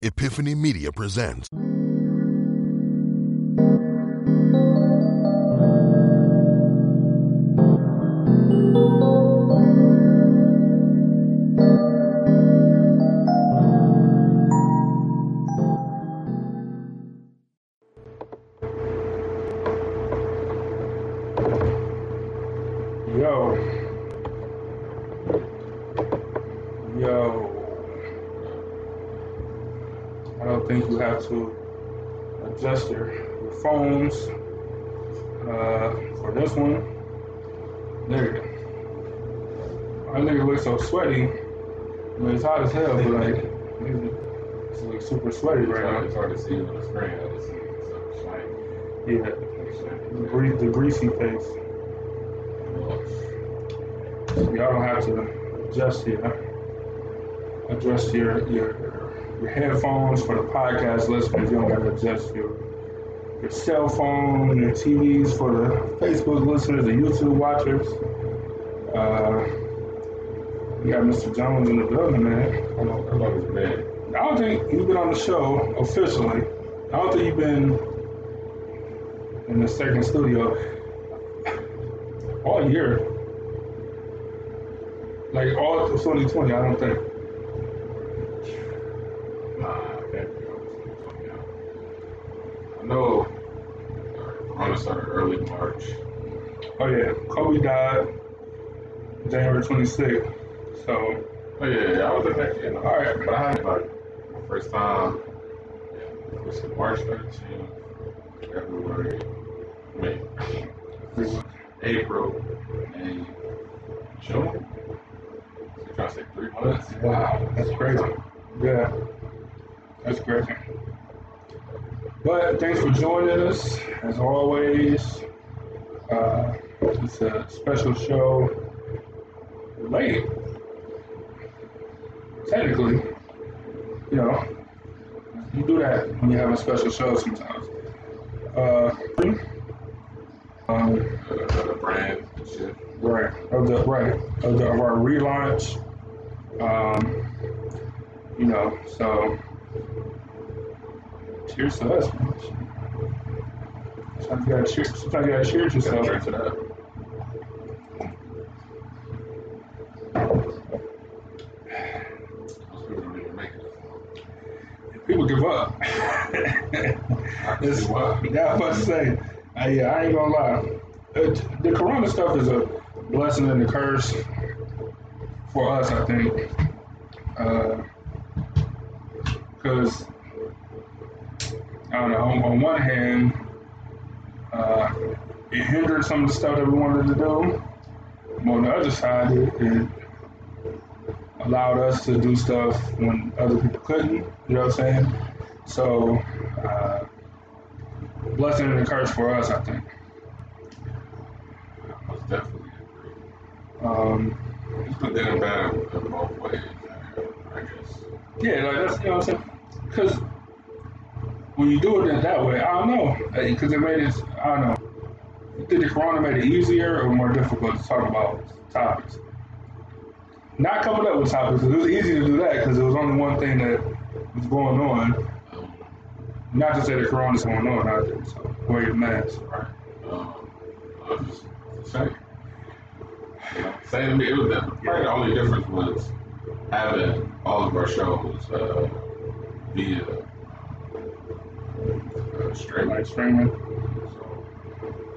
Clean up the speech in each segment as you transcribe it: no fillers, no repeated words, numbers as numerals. Epiphany Media presents. To adjust your phones for this one. Nigga, my nigga looks so sweaty. I mean, it's hot as hell, but like, it looks super sweaty right now. It's hard to see on the screen. I just see it so shiny. Yeah, the greasy face. So y'all don't have to adjust your headphones for the podcast listeners. You don't have to adjust your cell phone, your TVs for the Facebook listeners, the YouTube watchers. We got Mr. Jones in the building, man. I don't know his name. I don't think you've been on the show officially. I don't think you've been in the second studio all year. Like all of 2020, I don't think. I know Corona started early March. Oh yeah, Kobe died January 26th. So I was affected. You know, all right, but I had like my first time. Yeah, it was in March 13th, February, May, April, and June. So you're trying to say 3 months? Wow, that's crazy. Yeah. That's great. But thanks for joining us, as always. It's a special show. Late. Technically, you know, you do that when you have a special show sometimes. The brand and shit. Right of our relaunch. You know, so. Cheers to us, man. Sometimes you gotta cheer yourself. Gotta drink it up. People give up. That's why. I must say, I ain't gonna lie. The Corona stuff is a blessing and a curse for us, I think. Because, I don't know, on one hand, it hindered some of the stuff that we wanted to do. But on the other side, it allowed us to do stuff when other people couldn't, you know what I'm saying? So, blessing and a curse for us, I think. I most definitely agree. It's good and bad in both ways, I guess. Yeah, like that's, you know what I'm saying? Because when you do it that way, I don't know. Because it made it, I don't know. Did the Corona made it easier or more difficult to talk about topics? Not coming up with topics. It was easy to do that because it was only one thing that was going on. Not to say the Corona's going on out there. So wear your mask, right? I was just saying. Same to me. It was probably the only difference was having all of our shows via streaming. So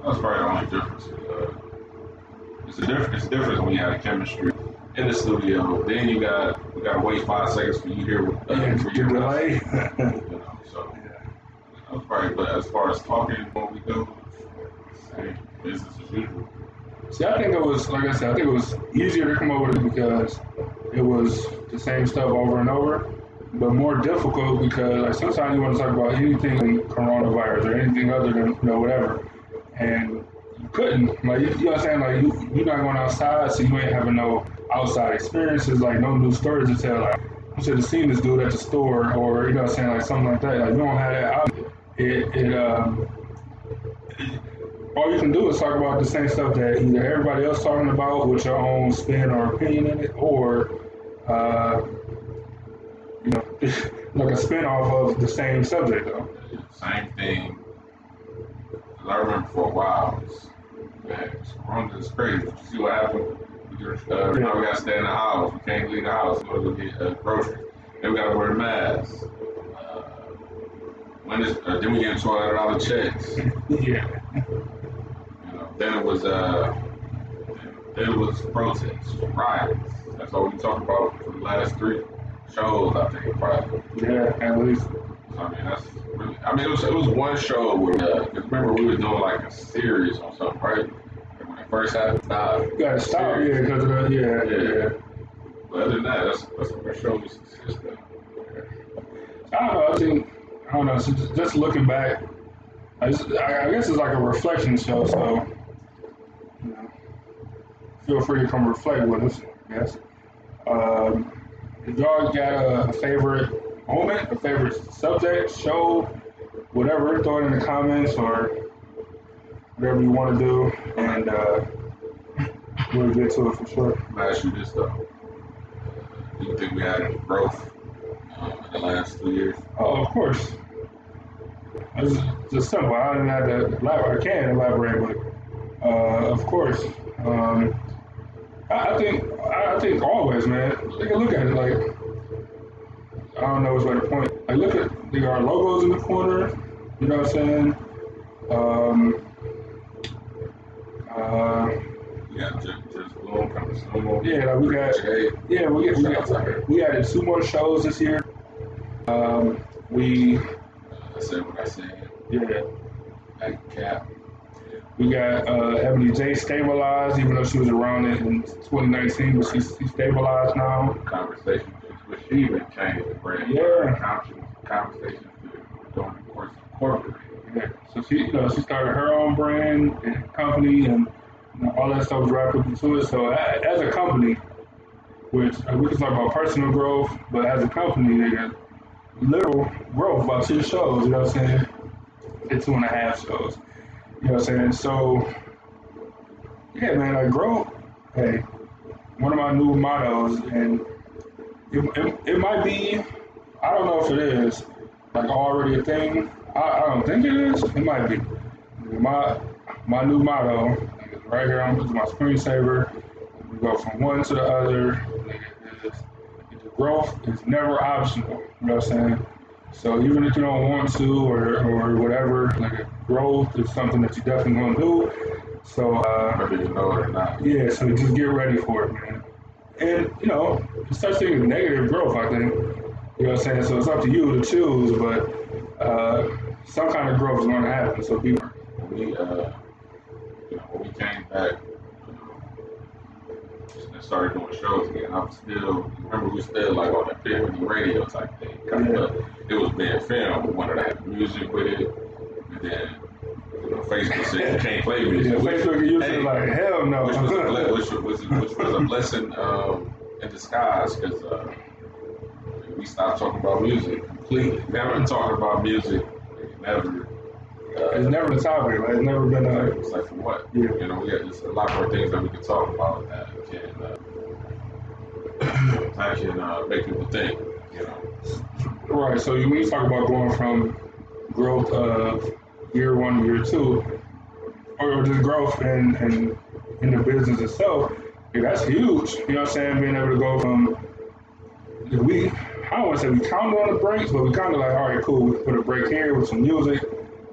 that's probably the only difference. It's different when you have chemistry in the studio. Then you gotta wait 5 seconds for you here with your delay. So that's probably. But as far as talking, what we do, same business as usual. See, I think it was, like I said, I think it was easier to come over because it was the same stuff over and over, but more difficult because like sometimes you want to talk about anything like coronavirus or anything other than, you know, whatever, and you couldn't. Like, you know what I'm saying? Like, you're not going outside, so you ain't having no outside experiences, like no new stories to tell. Like, you should have seen this dude at the store, or, you know what I'm saying, like something like that. Like, you don't have that out. All you can do is talk about the same stuff that either everybody else talking about with your own spin or opinion in it, or, you know, Like a spinoff of the same subject, though. Same thing. Because I remember for a while, Corona is crazy. You see what happened? Now we got to stay in the house. We can't leave the house. We got to go get groceries. Then we got to wear masks. Then we get $1,200 checks. Yeah. Then it was protests, riots. That's all we talked about for the last three shows, I think, probably. Yeah, at least. I mean, it was one show where, cause remember we were doing like a series on something, right? And when it first happened, stop. Yeah, because of that. Yeah. But other than that, that's the first show we successful. I don't know. So just looking back, I guess it's like a reflection show. So, feel free to come reflect with us. I guess. If y'all got a favorite moment, a favorite subject, show, whatever, throw it in the comments or whatever you want to do, and we'll get to it for sure. I'll ask you this though: do you think we had any growth in the last 2 years? Oh, of course. It's just simple. I didn't have to elaborate. I can elaborate, but of course, I think always, man. Take a look at it like. I don't know which way to point. I look at our logos in the corner, you know what I'm saying? Just Bloom coming soon. Yeah, we added 2 more shows this year. I said what I said. Yeah. Cap. We got Ebony J stabilized, even though she was around in 2019, but she's stabilized now. Conversation. But she even changed the brand. Yeah. Conversations during the course of corporate. Yeah. So she started her own brand and company, and all that stuff was wrapped up into it. So as a company, which we can talk about personal growth, but as a company, they got little growth about 2 shows. You know what I'm saying? Did 2.5 shows. You know what I'm saying? So yeah, man, like growth. Hey, one of my new mottos and. It might be, I don't know if it is, like already a thing. I don't think it is. It might be. My new motto is right here. I'm using my screensaver. We go from one to the other. The growth is never optional. You know what I'm saying? So even if you don't want to or whatever, like growth is something that you definitely gonna do. So whether you know it or not. Yeah. So just get ready for it, man. And, such thing as negative growth, I think. You know what I'm saying? So it's up to you to choose, but some kind of growth is going to happen. So when we came back and started doing shows again, we were still like on the Epiphany radio type thing. It was being filmed. We wanted to have music with it. And then Facebook said you can't play music. Yeah, Facebook and YouTube like, hell no. Which was a blessing in disguise because we stopped talking about music completely. Never talking about music. Never. It's never a topic. Like, it's never been a... It's like, for what? Yeah. We got just a lot more things that we can talk about that can make people think, Right. So when you talk about going from growth of... year 1, year 2, or just growth and in the business itself, that's huge. You know what I'm saying? Being able to go from, I don't want to say we counted on the breaks, but we kind of like, all right, cool, we put a break here with some music.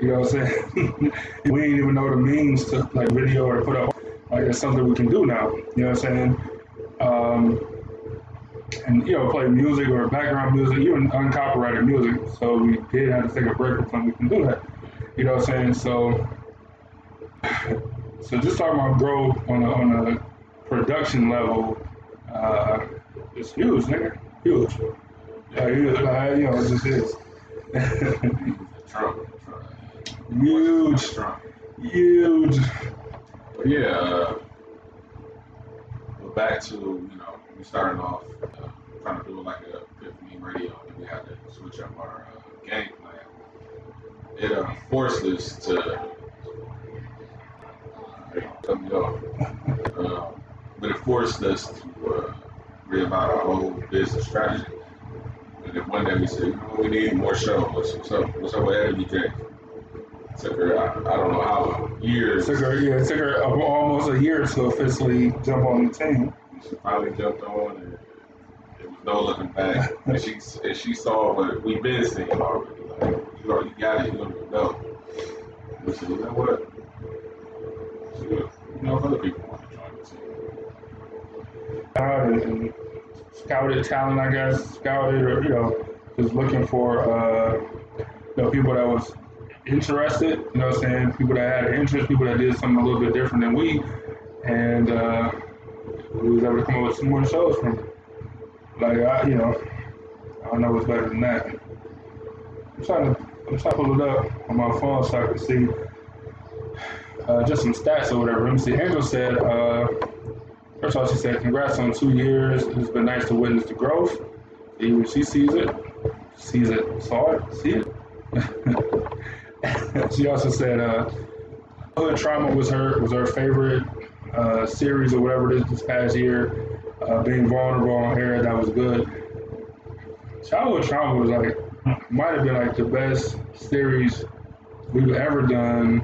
You know what I'm saying? We didn't even know the means to like video or put up. Like that's something we can do now. You know what I'm saying? And play music or background music, even uncopyrighted music. So we did have to take a break from something. We can do that. You know what I'm saying? So just talking about growth on a production level, it's huge, nigga. Huge. It just is. Huge. Yeah. Back to, we started off trying to do like a Epiphany radio, and we had to switch up our game plan. It forced us to cut me off. But it forced us to reevaluate our whole business strategy. And then one day we said, we need more shows. What's up with Ebony J? Took her, I don't know how years. It took her almost a year to officially jump on the team. She finally jumped on, and there was no looking back. and she saw what we've been seeing already. Like, you already got it. You don't even know. But she said, you know what? She goes, you know, other people want to join the team. Scouted talent, I guess. Scouted, or just looking for people that was interested. You know what I'm saying? People that had interest. People that did something a little bit different than we. And we was able to come up with some more shows from it. Like, I don't know what's better than that. I'm trying to pull it up on my phone so I can see just some stats or whatever. Let me see. Angel said, first of all, she said, congrats on 2 years. It's been nice to witness the growth. Even she saw it. She also said, Trauma was her favorite series or whatever it is this past year. Being vulnerable on air, that was good. Childhood Trauma was might have been the best series we've ever done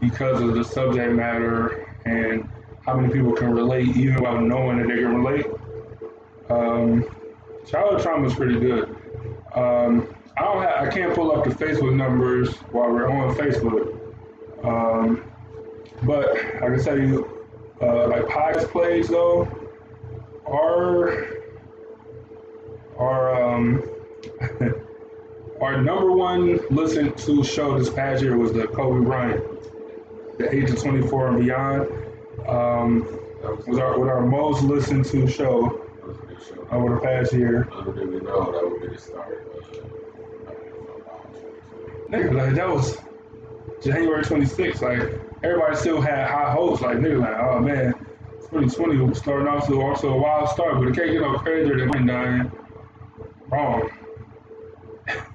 because of the subject matter and how many people can relate, even without knowing that they can relate. Childhood Trauma is pretty good. I can't pull up the Facebook numbers while we're on Facebook. But I can tell you, podcast plays though, our number one listened to show this past year was the Kobe Bryant, the age of 24 and beyond. Was our most listened to show over the past year. I don't even know that would be the start. Nigga, that was January 26th. Everybody still had high hopes. Oh man, 2020 was starting off to also a wild start, but it can't get no crazier than dying. Wrong.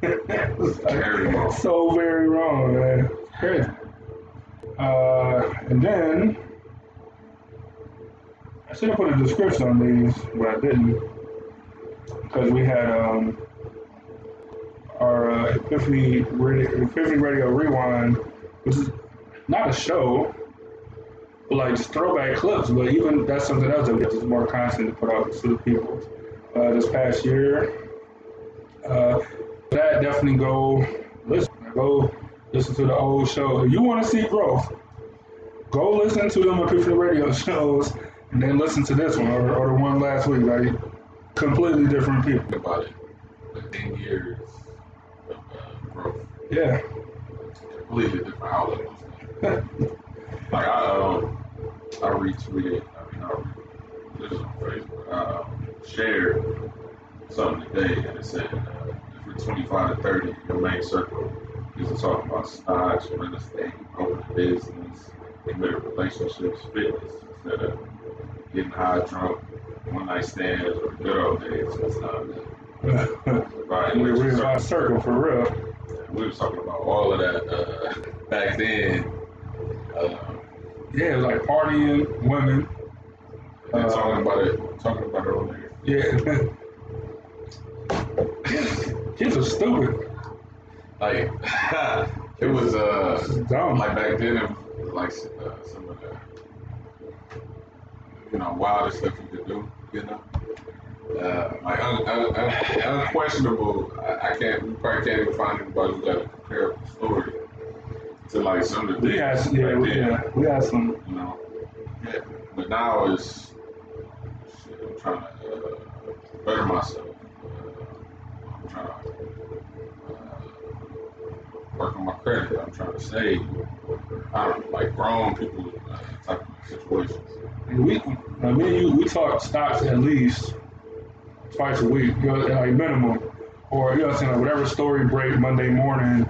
Very wrong. So very wrong, man. Crazy. And then I should have put a description on these, but I didn't, because we had our Epiphany Radio Rewind, which is not a show, but just throwback clips. But even that's something else that gives us more content to put out to the people. This past year, that definitely go listen to the old show. If you want to see growth, go listen to them Epiphany Radio shows, and then listen to this one or the one last week. Completely different people. About it, 10 years of growth. Yeah, completely different outlook. I retweeted. This is on Facebook. I shared something today, and it said, if you're 25 to 30, your main circle is talking about stocks, real estate, owning a business, committed relationships, fitness, instead of getting high, drunk, one night stands, or good old days. That's not it. Right? We're in our circle for real. We were talking about all of that back then. It was partying, women, and talking about her own niggas. Yeah, kids are stupid. It was dumb. Back then, it was some of the wildest stuff you could do. Unquestionable. You probably can't even find anybody who got a comparable story to some of the things. We had some. Yeah. But now it's I'm trying to better myself. I'm trying to work on my credit. I'm trying to save. I don't know, grown people type of situations. Me and you talk stocks at least twice a week, minimum, or whatever story break Monday morning,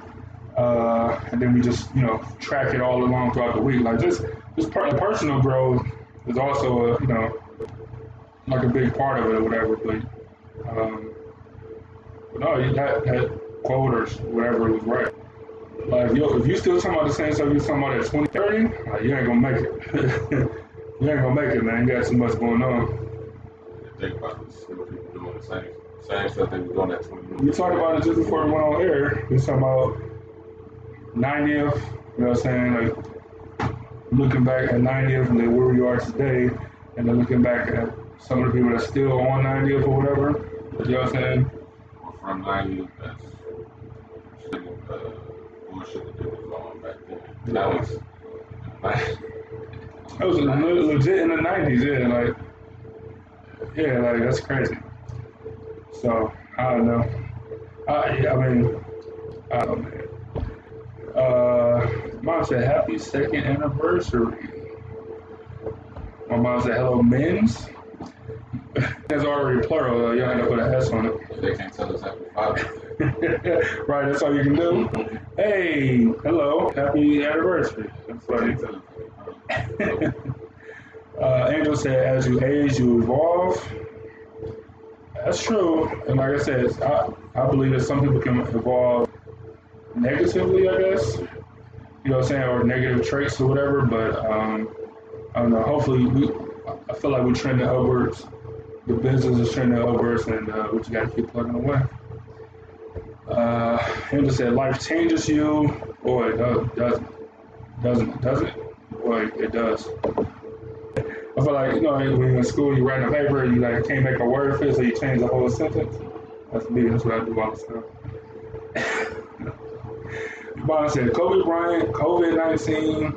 and then we just track it all along throughout the week. This part of personal growth is also a a big part of it or whatever. But no, that quote or whatever was right. If you still talking about the same stuff you talking about at 20, 30, you ain't gonna make it. You ain't gonna make it, man. You got too much going on. Think about this. Still people doing the same Same stuff they were doing that 20 minutes. We talked about it just before we went on air. We were talking about 90th, you know what I'm saying? Like, looking back at 90th and then where we are today, and then looking back at some of the people that's still on 90th or whatever. You know what I'm saying? We're from 90th, that's bullshit that they were going back then. That was like, that was legit in the 90s, yeah. Like, yeah, like, that's crazy. So, I don't know. I don't know. Mom said, happy second anniversary. My mom said, hello, men's. That's already plural, though. Y'all had to put an S on it. They can't tell us happy Father's Day. Right, that's all you can do. Hey, hello, happy anniversary. That's funny. Angel said, as you age, you evolve. That's true. And like I said, I believe that some people can evolve negatively, I guess. You know what I'm saying? Or negative traits or whatever. But I don't know. Hopefully, I feel like we're trending upwards. The business is trending upwards, and we just got to keep plugging away. Angel said, life changes you. Boy, it doesn't. Boy, it does. I feel like, you know, when you're in school, you're writing a paper, and you like can't make a word fit, so you change the whole sentence. That's me. That's what I do all the time. Bond said, Kobe Bryant, COVID-19,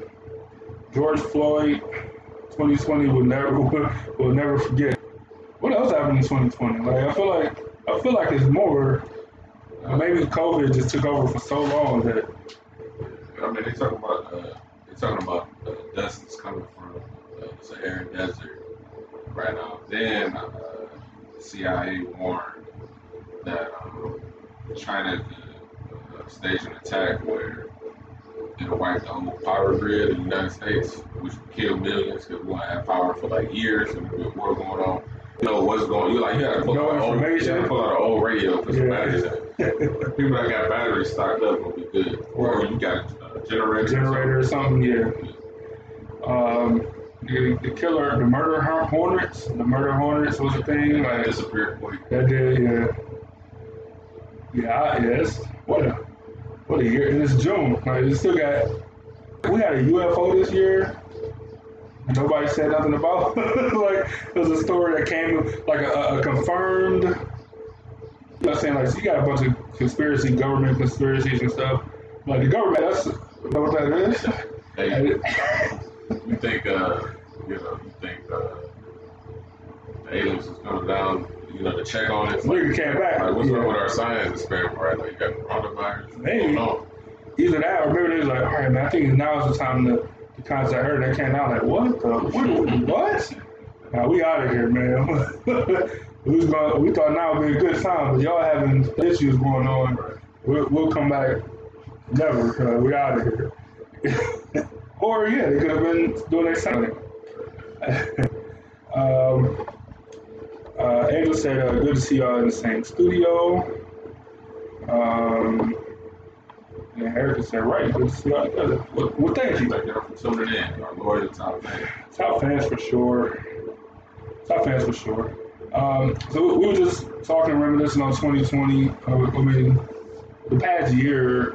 George Floyd, 2020 will never forget. What else happened in 2020? Like, I feel like it's more. Maybe COVID just took over for so long that. I mean, they're talking about dust that's coming from. The Saharan Desert right now. Then the CIA warned that China could stage an attack where it'll wipe the whole power grid in the United States, which would kill millions because we won't have power for like years and there'll be a war going on. You know what's going on. You're like, you gotta pull out an old radio for some batteries. People that got batteries stocked up will be good. Or you got a generator or something, yeah. The murder hornets was a thing. Like, disappeared quick. That did, yeah. Yeah, yes. What a year. And it's June. Like, we had a UFO this year. Nobody said nothing about. Like, there's a story that came, like a confirmed. You know what I'm saying? Like, so you got a bunch of government conspiracies and stuff. Like, the government, that's what that is. Hey. You think the aliens was coming down, you know, to check on it. We came back. Like, what's up with our science experiment right now? You got coronavirus? Maybe. Either that or maybe they was like, all right, man, I think now's the time to contact her. And they came out like, what? What? Nah, we out of here, man. We thought now would be a good time, but y'all having issues going on. We'll come back. Never. We out of here. Or, yeah, they could have been doing their something. Angel said, good to see y'all in the same studio. And Erica said, right, good to see y'all together. Well, thank you. Thank y'all for tuning in. Our loyal top fans. Top fans for sure. So we were just talking, reminiscing on 2020. I mean, the past year.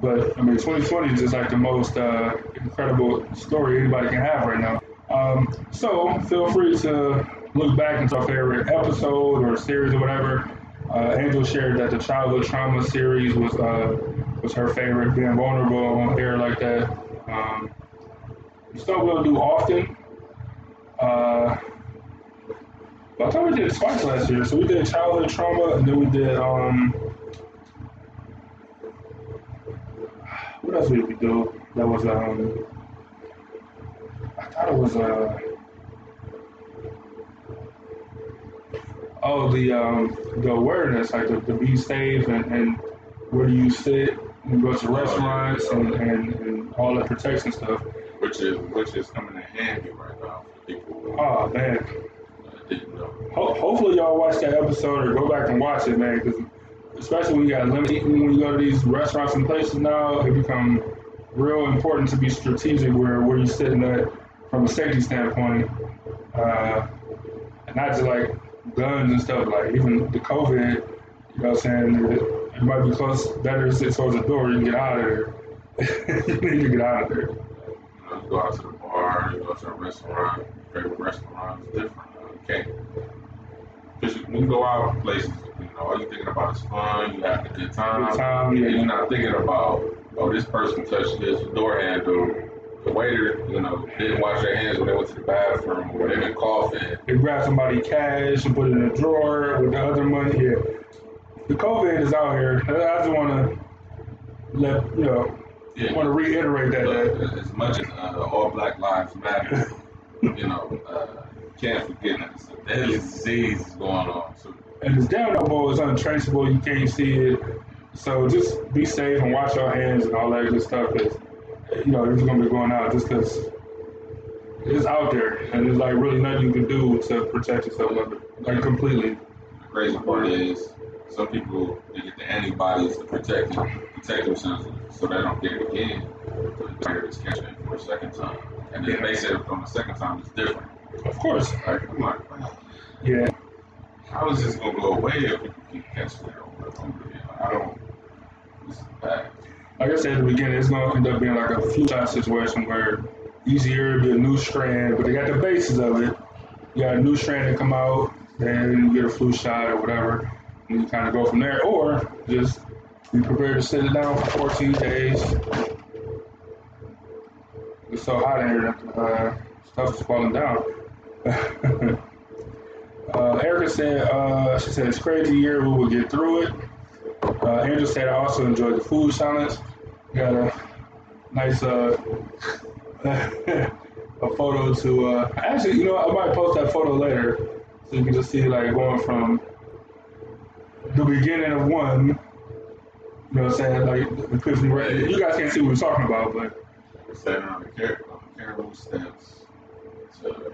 But, 2020 is just like the most incredible story anybody can have right now. So feel free to look back into our favorite episode or series or whatever. Angel shared that the childhood trauma series was her favorite, being vulnerable on air like that. Stuff we'll do often. I thought we did it twice last year. So we did childhood trauma, and then we did... what else did we do? That was I thought it was the awareness, like the be safe and where do you sit when you go to restaurants and all that protection stuff. Which is coming in handy right now for people who didn't know. Hopefully y'all watch that episode or go back and watch it, man, because especially when you got limited eating, when you go to these restaurants and places now, it becomes real important to be strategic where you're sitting at from a safety standpoint, and not just like guns and stuff, like even the COVID, you know what I'm saying, it might be close, better to sit towards the door, you can get out of there. You need to get out of there. Go out to the bar, go to a restaurant, favorite restaurant is different. Okay. Because when you go out places, you know, all you're thinking about is fun, you have a good time. Yeah. You're not thinking about, oh, this person touched this door handle, the waiter, you know, didn't wash their hands when they went to the bathroom, or they didn't cough in. They grabbed somebody's cash and put it in a drawer with the other money. Yeah. The COVID is out here. I just want to let, you know, I want to reiterate that. Look, as much as all Black Lives Matter, you know, can't forget that there's disease going on too. And it's downloadable, it's untraceable, you can't see it. So just be safe and wash your hands and all that good stuff. Because, you know, it's going to be going out just because it's out there. And there's like really nothing you can do to protect yourself, like completely. The crazy part is some people, they get the antibodies to protect themselves so they don't get it again. It's catching it for a second time. And then they said on the second time it's different. Of course. Like, I'm like, wow. Yeah. How is this going to go away if we keep catching it over again? I don't. It's bad. Like I said at the beginning, it's going to end up being like a flu shot situation where easier to be a new strand, but they got the basis of it. You got a new strand to come out, then you get a flu shot or whatever, and you kind of go from there. Or just be prepared to sit it down for 14 days. It's so hot in here that stuff is falling down. Erica said, she said, it's crazy year, we will get through it. Angel said, I also enjoyed the food challenge. Got a nice a photo to, actually, you know, I might post that photo later so you can just see, like, going from the beginning of one, you know what I'm saying, like, Epiphany Radio. You guys can't see what we're talking about, but. Standing on the Caribou steps to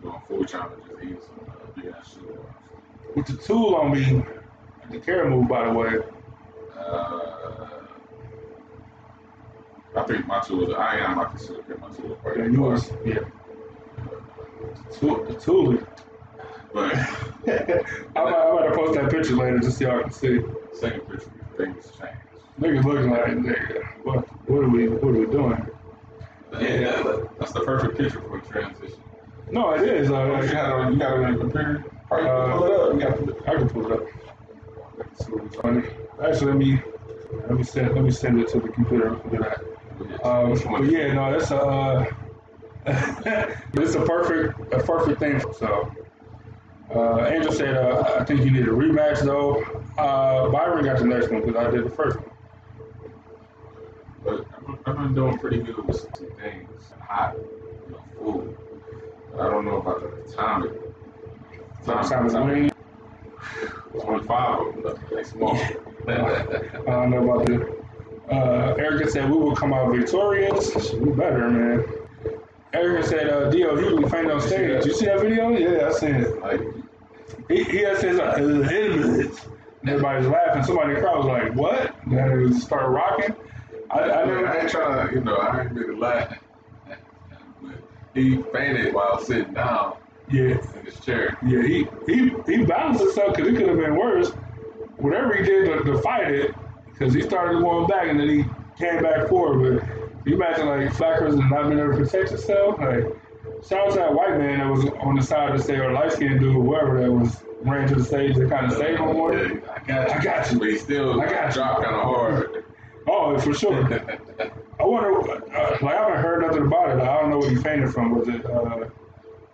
doing food challenges, eating some big ass shit. With the tool on me, the Caribou, by the way. I think my tool is, I am not considered my tool. Yeah, yours. Yeah. The tooling. But I'm about to post that picture later just so y'all can see. Second picture, things change. Niggas looking like, nigga, what are we doing? Yeah, that's the perfect picture for a transition. No, it is. You got it on your computer? Or you can pull it up. I can pull it up. Actually, let me send it to the computer. But yeah, no, that's it's a perfect thing. So, Angel said, I think you need a rematch though. Byron got the next one because I did the first one. But I've been doing pretty good with some things, hot, you know, food. I don't know about the timing. Time is 25 of them. Next month. I don't know about that. Erica said we will come out victorious. We better, man. Erica said, "Dio, he was faint on stage. Did you see that video? Yeah, I seen it. Like he has his inhibits. And everybody's laughing. Somebody in the crowd was like, "What?" And then it was start rocking. I ain't trying to, you know, I ain't really laughing. He fainted while sitting down. Yeah, in his chair. Yeah, he balanced himself because it could have been worse. Whatever he did to fight it, because he started going back and then he came back forward. But you imagine like Flackers and not being able to protect yourself. Like shout out to that white man that was on the side of the stage, or light skinned dude, whoever that was ran to the stage to kind of save him more. I got you. But he still dropped kind of hard. Oh, for sure. I wonder. Like I haven't heard nothing about it. Like, I don't know what he fainted from. Was it?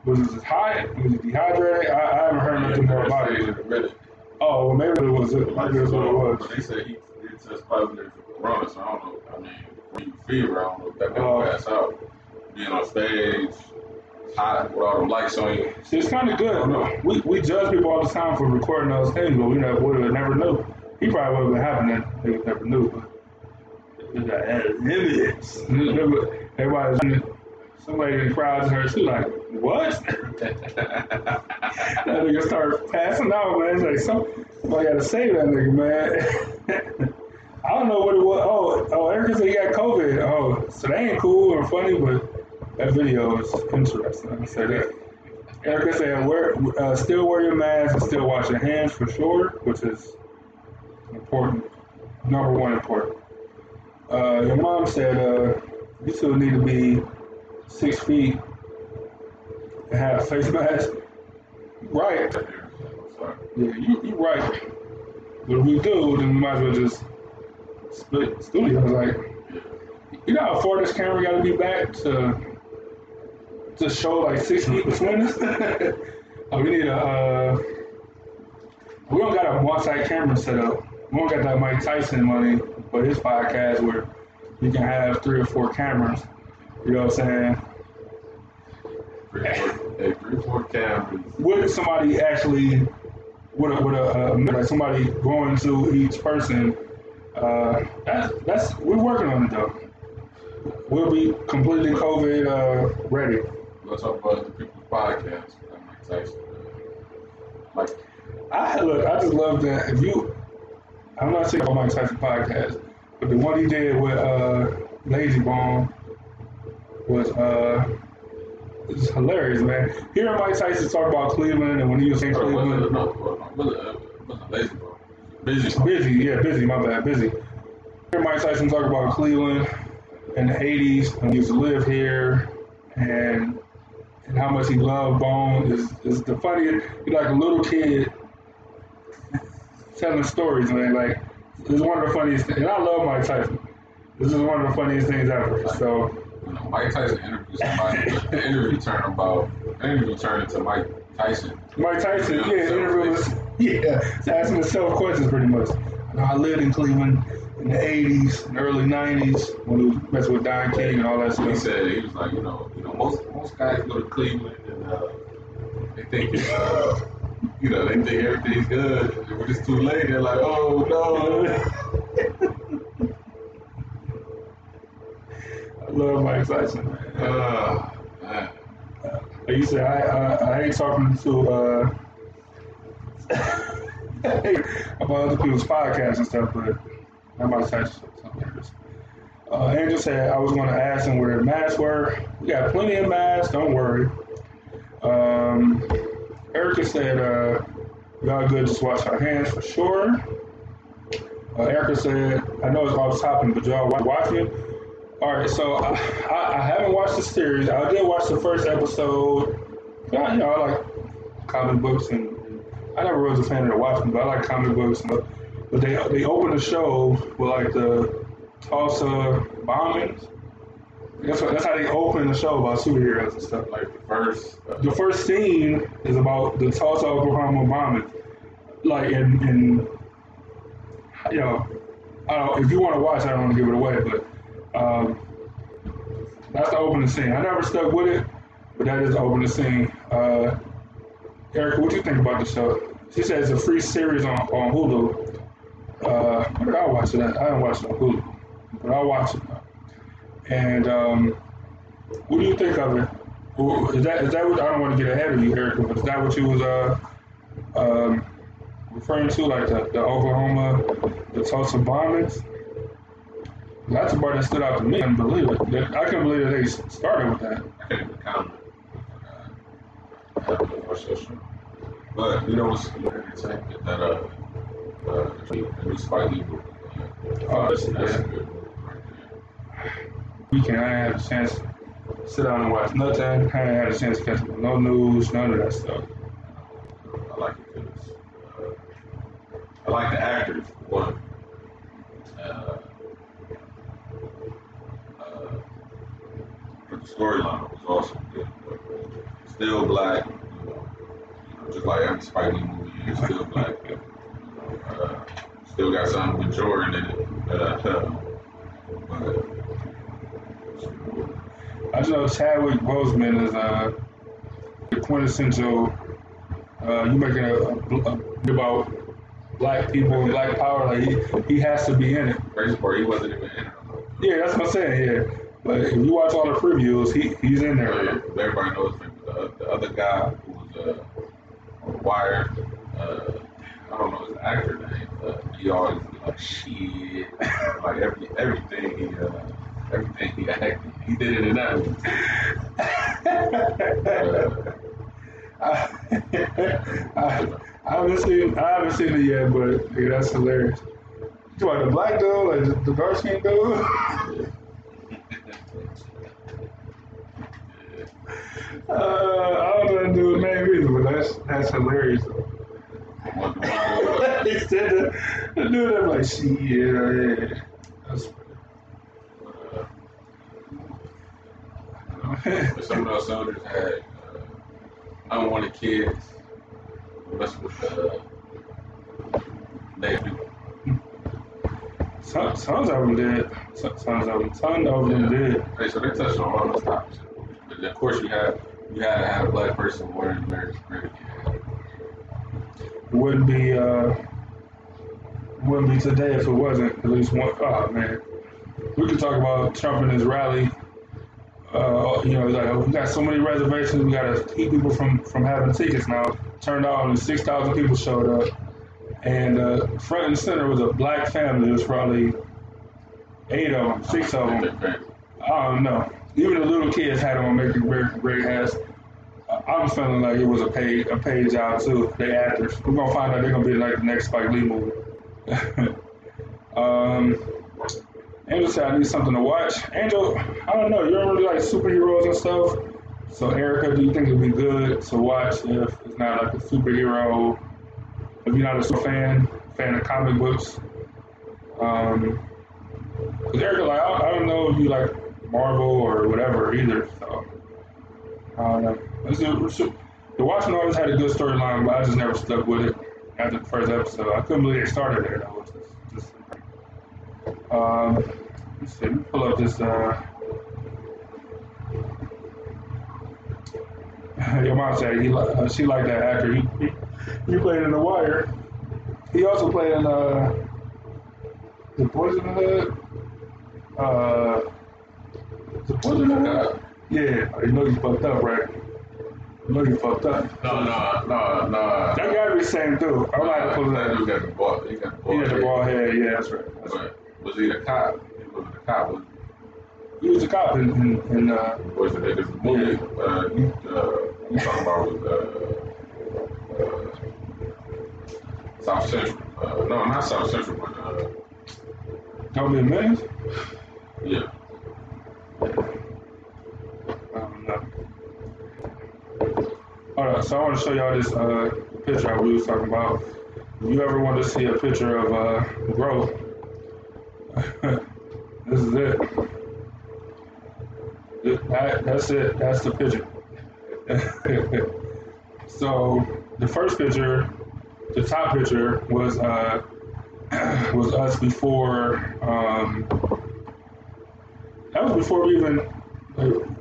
Was it hot? Was it dehydrated? I haven't heard nothing more about it. Oh, well, maybe it was. Maybe that's what it was. They said he test positive for Corona, so I don't know. I mean, when you fever, I don't know if that will pass out. Being on stage, hot with all the lights on you. See, it's kind of good. We judge people all the time for recording those things, but we never knew. He probably would have been happening. They would never knew. But we got evidence. Everybody's somebody in the crowd heard. She like. What? That nigga started passing out, man. It's like somebody gotta save that nigga, man. I don't know what it was. Oh, Erica said he got COVID. Oh, so that ain't cool or funny, but that video is interesting. I said that. And like I said, still wear your mask and still wash your hands for sure, which is important. Number one important. Your mom said you still need to be 6 feet and have a face mask. Right. Yeah, you're right. But if we do, then we might as well just split studios. Like, you know how far this camera got to be back to show like 6 feet between us? We need a, we don't got a multi-camera set up. We don't got that Mike Tyson money for his podcast where you can have 3 or 4 cameras. You know what I'm saying? Hey, 3 or 4 cameras. Would somebody actually, like somebody going to each person, we're working on it though. We'll be completely COVID ready. Let's talk about the people's podcast. Mike Tyson. Like, I just love that. I'm not saying about Mike Tyson podcast, but the one he did with Lazy Bone was it's hilarious, man. Hearing Mike Tyson talk about Cleveland and when he was in Cleveland. Busy. Hearing Mike Tyson talk about Cleveland in the 80s when he used to live here and how much he loved Bone is the funniest. You're like a little kid telling stories, man. Like, it's one of the funniest things. And I love Mike Tyson. This is one of the funniest things ever. So, you know, Mike Tyson interviewed somebody. The interview turned into Mike Tyson. Mike Tyson, asking himself questions pretty much. You know, I lived in Cleveland in the 80s and early 90s when we messed with Don King and all that stuff. He said, he was like, you know, most guys go to Cleveland and they think it's you know, they think everything's good. When it's too late, they're like, oh, no. I love Mike Tyson, man. Like you said, I ain't talking to about other people's podcasts and stuff, but I'm Mike Tyson. Angel said, I was going to ask him where the masks were. We got plenty of masks, don't worry. Erica said, y'all good, just wash our hands for sure. Erica said, I know it's off topic, but y'all watch it. All right, so I haven't watched the series. I did watch the first episode. I, you know, I like comic books, and I never was a fan of the Watchmen, but I like comic books. But they opened the show with like the Tulsa bombings. That's how they open the show about superheroes and stuff. Like the first scene is about the Tulsa, Oklahoma bombing. Like and you know, if you want to watch, I don't want to give it away, but that's the opening scene. I never stuck with it, but that is the opening scene. Erica, what do you think about the show? She said it's a free series on Hulu. Where did I watch it? I didn't watch it on Hulu, but I watched it. And what do you think of it? Is that what, I don't want to get ahead of you, Erica, but is that what you was referring to, like the Oklahoma, the Tulsa bombings? That's the part that stood out to me. I couldn't believe it. I couldn't believe that they started with that. I couldn't even comment. But you know what's entertaining is that the Spike Lee movie. That's good. Weekend, I didn't have a chance to sit down and watch nothing. I didn't have a chance to catch up with no news, none of that stuff. I like it because I like the actors, for one. But the storyline was also good. Still black, you know, just like every Spike Lee movie, it's still black. Still got something with Jordan in it. But I just know Chadwick Boseman is the quintessential. You making a about black people and black power. Like he has to be in it. Crazy part, he wasn't even in it. Yeah, that's what I'm saying. Yeah, but if you watch all the previews, he's in there. Yeah, everybody knows the other guy who was on The Wire. I don't know his actor name. He always be like shit, like everything he. Everything he did it in that. I haven't seen it yet, but yeah, that's hilarious. You like the black dude, like the dark skin dude? I don't know that dude's name either, but that's hilarious though. He said the dude that like, see, yeah. That's some of those soldiers had unwanted kids messing with native people. Sons of them did. Sons of them did. Hey, so they touched on all those topics. But of course, you had to have a black person wearing the marriage certificate. Wouldn't be today if it wasn't at least one. Oh man, we could talk about Trump and his rally. You know, like we got so many reservations. We got to keep people from having tickets now. Turned on, and 6,000 people showed up, and front and center was a black family. There was probably 6 of them. I don't know. Even the little kids had them on making great hats. I'm feeling like it was a paid job too. They actors. We're gonna find out they're gonna be like the next Spike Lee movie. Angel said I need something to watch. Angel, I don't know. You don't really like superheroes and stuff. So Erica, do you think it'd be good to watch if it's not like a superhero? If you're not a fan of comic books, cause Erica, like I don't know if you like Marvel or whatever either. So I don't know. The Watchmen always had a good storyline, but I just never stuck with it after the first episode. I couldn't believe it started there. That was just let's see. Let me pull up this. Your mom said she liked that actor. He played in The Wire. He also played in The Boys in the Hood. The Boys in the Hood. Yeah, you know you fucked up, right? No. That gotta be the same dude. I'm not supposed to. That dude got the ball. He got the ball. Yeah, the ball head. Yeah, that's right. That's right. Was he a cop? He was a cop in was it a movie? Yeah. I'm talking about with South Central. No, not South Central, but Don't Be a Menace? Yeah. Alright, so I want to show y'all this picture we was talking about. If you ever want to see a picture of growth, this is it. That's it. That's the picture. So the first picture, the top picture was us before. That was before we even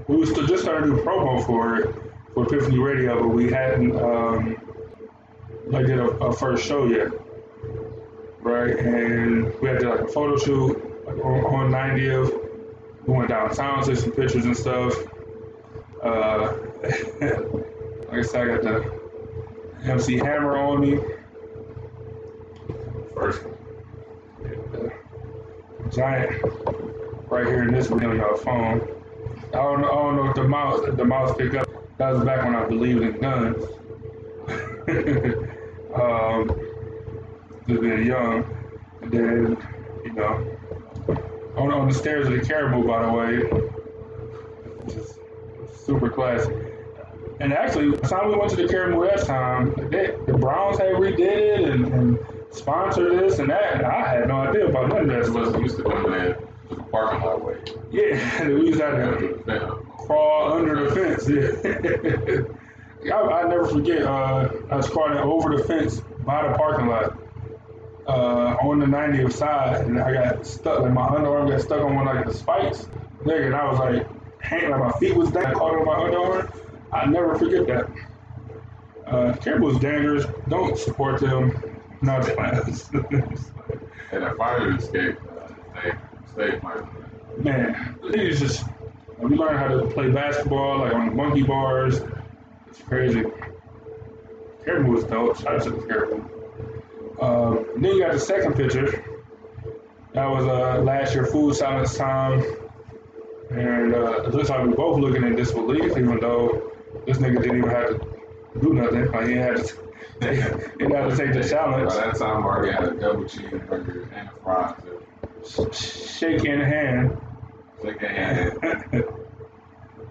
we was just starting to do promo for it. For Epiphany Radio, but we hadn't like did a first show yet, right? And we had to like a photo shoot on 90th. We went downtown, took some pictures and stuff. Like I said, I got the MC Hammer on me. First one. Giant right here in this video on your phone. I don't know if the mouse picked up. That was back when I believed in guns. Just being young. And then, you know, on the stairs of the Caribou, by the way, which is super classic. And actually, the time we went to the Caribou that time, the Browns had redid it and sponsored this and that. And I had no idea about none of that. We used to come in the parking lot way. Yeah, we used to crawl under the fence, yeah. I never forget, I was crawling over the fence by the parking lot on the 90th side, and I got stuck, like my underarm got stuck on one like the spikes, and I was like, hanging, like my feet was down, caught on my underarm. I never forget that. Campbell's dangerous, don't support them, not the plans. And I finally escaped, stayed my man, it's just, we learned how to play basketball, like on the monkey bars. It's crazy. Caribou was dope. Shout out to the Caribou. Then you got the second picture. That was last year food silence time. And it looks like we both looking in disbelief, even though this nigga didn't even have to do nothing. Like, you had to take the challenge. By that time, I already had a double cheeseburger and a fries. Shaking hand. Shaking hand.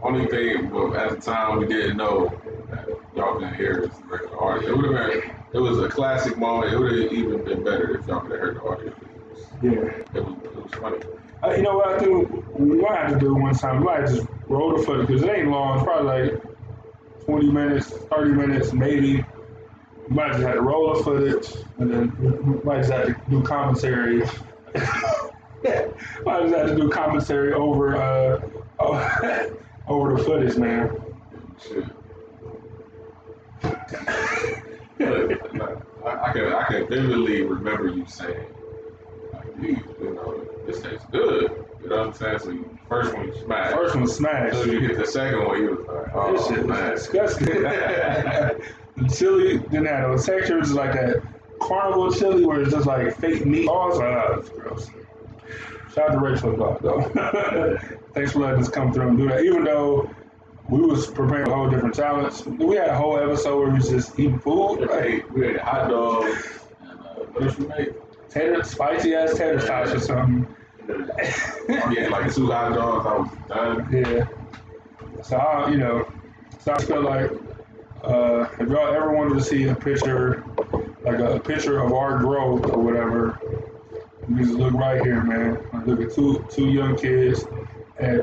Only thing, well, at the time, we didn't know that y'all didn't hear us the audio. It would have been, it was a classic moment. It would have even been better if y'all could have heard the audio. Yeah. It was funny. You know what I do? We might have to do one time. We might just roll the footage because it ain't long. It's probably like 20 minutes, 30 minutes, maybe. We might just have to roll the footage and then we might just have to do commentary. Might just have to do commentary over over the footage, man. Shit. I can vividly remember you saying, like, you know, this tastes good. You know what I'm saying? So you, first one you smash. First one smash. So you hit the second one, you was like, oh, this shit man. Is disgusting. The chili didn't have no texture. It was like that carnival chili where it's just like fake meat. Oh, it's like, oh, that's gross. Shout out to Rachel Block, though. Thanks for letting us come through and do that. Even though we was preparing a whole different challenge, we had a whole episode where we was just eating food. Like, we had hot dogs. What did you make? Spicy ass tater tots or something. Yeah, like 2 hot dogs. I was done. Yeah. So I feel like if y'all ever wanted to see a picture, like a picture of our growth or whatever, you just look right here, man. Look at two young kids at,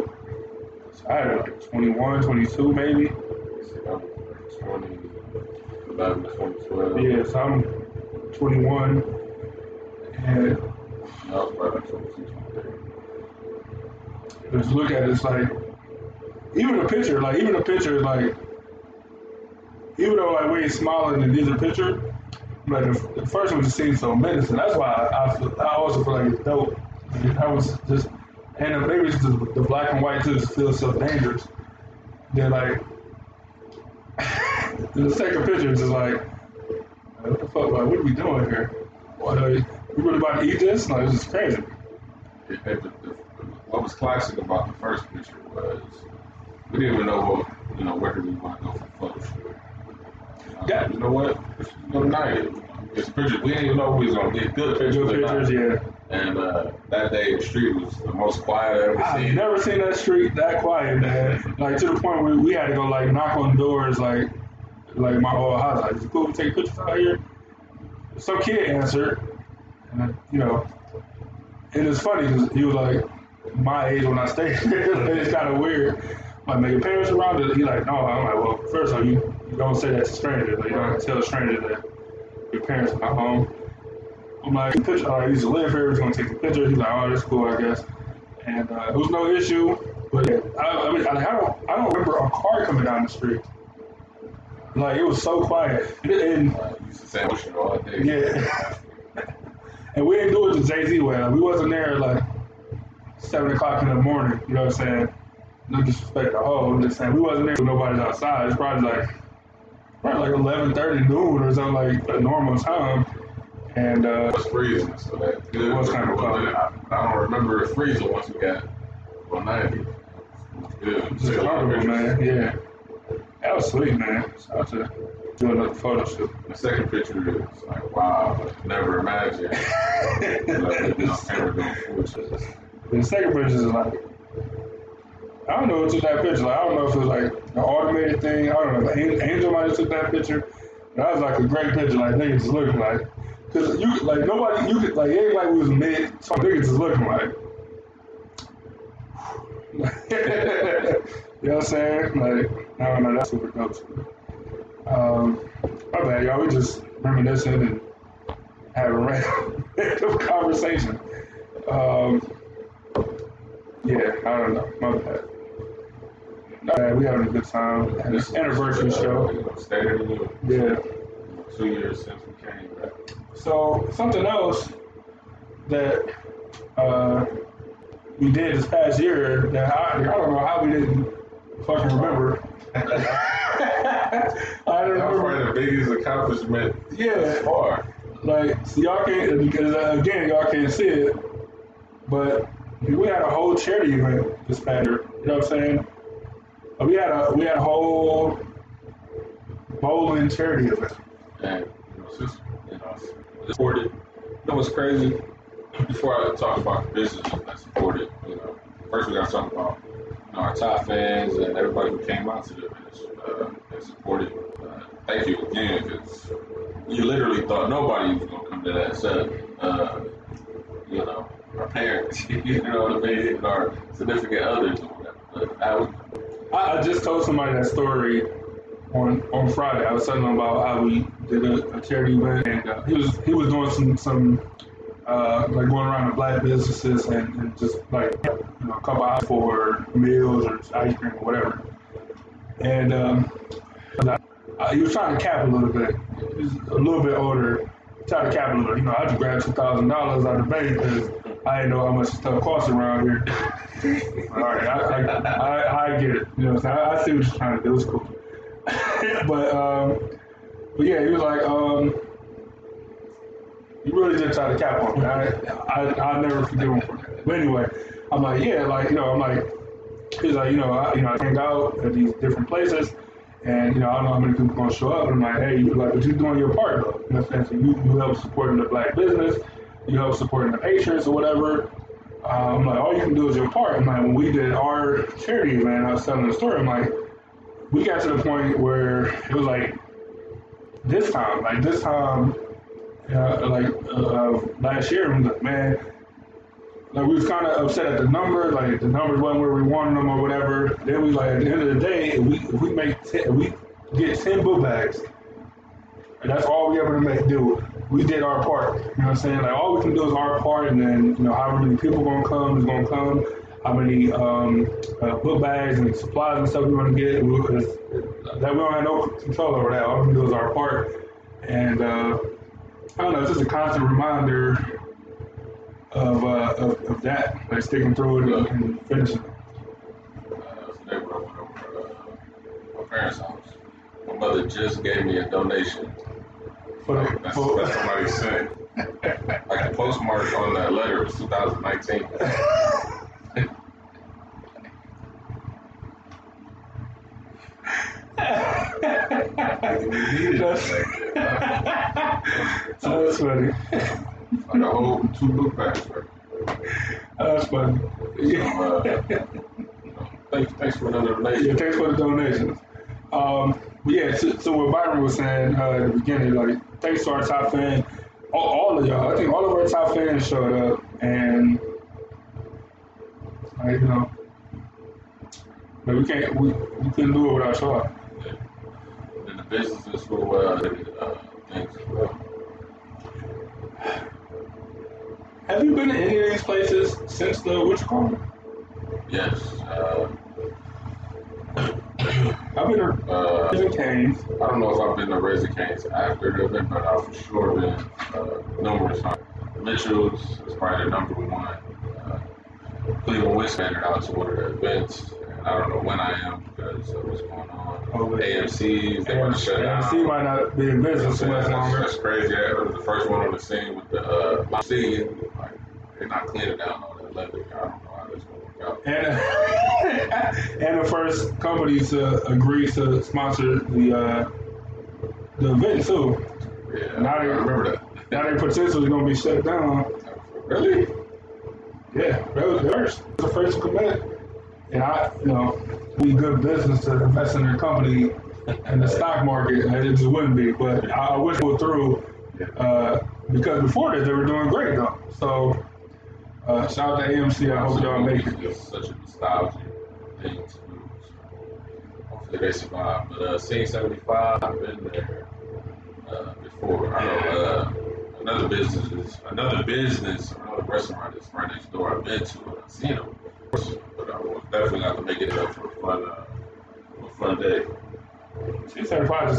I don't know, 21, 22 maybe. 2011, 2012. Yeah, so I'm 21. And I was probably 26, 23. Just look at it, it's like, even a picture is like, even though like we ain't smiling and these are pictures, like the first one just seemed so menacing. That's why I also feel like it's dope. I was just, and maybe it's the black and white too, just feels so dangerous. Then like the second picture is just like, what the fuck? Like, what are we doing here? What? You really about to eat this? Like, this is crazy. What was classic about the first picture was we didn't even know what, where did we want to go for photo shoot. Yeah. You know what? It's pictures. We didn't even know we was gonna get good pictures. Good pictures, yeah. And that day, the street was the most quiet I've ever seen. I've never seen that street that quiet, man. Like to the point where we had to go like knock on doors, like my old house. Like, is it cool to take pictures out here? Some kid answered, and it is funny because he was like my age when I stayed here. It's kind of weird. Like, man, your parents around it? He like, no. I'm like, well, first of you. Don't say that to strangers. Like, you don't tell a stranger that your parents are not home. I'm like, I used to live here. He's going to take the picture. He's like, oh, that's cool, I guess. And it was no issue. But yeah, I don't remember a car coming down the street. Like, it was so quiet. And I used to say ocean all day. Yeah. And we didn't do it the Jay-Z way. Like, we wasn't there at like 7:00 in the morning. You know what I'm saying? No disrespect at all. I'm just saying we wasn't there. Nobody's outside. It's probably like. Right, like 11:30 noon or something, like a normal time, and it was freezing, so that's good. It was kind of cold. I don't remember it freezing once we got on 90th. Good, just comfortable, man. Yeah, that was sweet, man. So I was just doing another photo shoot. The second picture is like, wow, I never imagined. The second picture is like. I don't know who took that picture. Like, I don't know if it was like an automated thing. I don't know. Angel might have took that picture. That was like a great picture. Like, niggas just looking like. Because you, like, nobody, you could, like, it ain't like we was mid. So niggas just looking like. You know what I'm saying? Like, I don't know. That's super dope. My bad, y'all. We just reminiscing and having a random conversation. Yeah, I don't know. My bad. We having a good time. And this anniversary show. Yeah. 2 years since we came back. So something else that we did this past year that I don't know how we didn't fucking remember. That was probably the biggest accomplishment. Yeah. Thus far. Like, so y'all can't, because again, y'all can't see it, but. We had a whole charity event this past year. You know what I'm saying? We had a whole bowling charity event. And it's just, you know, supported. You know what's crazy? Before I talk about business, I supported, you know, first we got to talk about, you know, our top fans and everybody who came out to the event and supported. Thank you again, because we literally thought nobody was going to come to that set. You know, our parents, you know what I mean, and our significant others. But I just told somebody that story on Friday. I was telling them about how we did a charity event, and he was doing some like going around to black businesses and just like, you know, a couple hours for meals or ice cream or whatever. And he was trying to cap a little bit. He was a little bit older. Try to cap a little. You know, I just grabbed $2,000 out of the bank because I didn't know how much stuff costs around here. All right, I get it. You know, so I see what you're trying to do. It's cool. But yeah, he was like, you really did try to cap on me. I'll never forgive him for that. But anyway, I'm like, yeah, like, you know, I'm like, he's like, I hang out at these different places. And, you know, I don't know how many people are going to show up. And I'm like, hey, but you're doing your part, though. You know what I'm saying? You help supporting the black business. You help supporting the patrons or whatever. I'm like, all you can do is your part. I'm like, when we did our charity event, I was telling the story. I'm like, we got to the point where it was like, this time, you know, last year, I'm like, man, like, we was kind of upset at the number, like, the numbers wasn't where we wanted them or whatever. Then we, like, at the end of the day, if we get 10 book bags, and that's all we ever make do. We did our part, you know what I'm saying? Like, all we can do is our part, and then, you know, how many people is going to come, how many book bags and supplies and stuff we want to get, that we don't have no control over that. All we can do is our part. And, I don't know, it's just a constant reminder of that, like sticking through it and finishing it. Today when I went over my parents' house, my mother just gave me a donation. That's somebody sent. Like the postmark on that letter was 2019. So that's funny. Like a whole 2 book bags, right? That's funny. Thanks for the donation. Yeah, thanks for the donations. So what Byron was saying at the beginning, like, thanks to our top fans, all of y'all. I think all of our top fans showed up, and like, you know, but we couldn't do it without y'all. Yeah. And the businesses were things as well. Have you been to any of these places since Corona? Yes. I've been to Raising Cane's. I don't know if I've been to Raising Cane's after the event, but I've for sure been numerous times. Mitchell's is probably the number one. Cleveland West standard out to one of the events. And I don't know when I am because of what's going on. AMC's, they want to shut down. AMC might not be in business for much longer. That's crazy. I was the first one on the scene with the scene. Like, they're not cleaning down all that leather. I don't know how that's going to work out. And the first company to agree to sponsor the event, too. Yeah, now I remember that. Now their potential is going to be shut down. Really? Yeah, that was the first. It was the first to commit. And we good business to invest in their company in the stock market. It just wouldn't be. But I wish we were through because before this, they were doing great, though. So shout out to AMC. I hope y'all make it. It's such a nostalgic thing to do. So hopefully they survive. But Scene 75, I've been there before. I know another restaurant that's right next door I've been to, and I've seen them. But I was definitely not going to make it up for a fun day. C75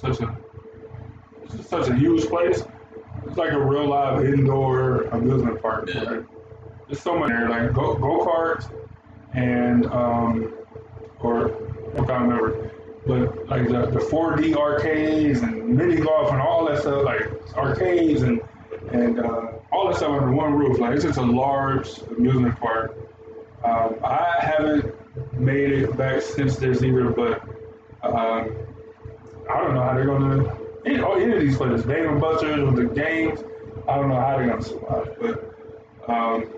is such a huge place. It's like a real live indoor amusement park. Yeah. Right? There's so much there, like go-karts and I can't remember, but like the 4D arcades and mini golf and all that stuff, like arcades and all that stuff under one roof. Like, it's just a large amusement park. I haven't made it back since there's either, but I don't know how they're gonna. Any of these players, Dave and Buster's with the games, I don't know how they're gonna survive. But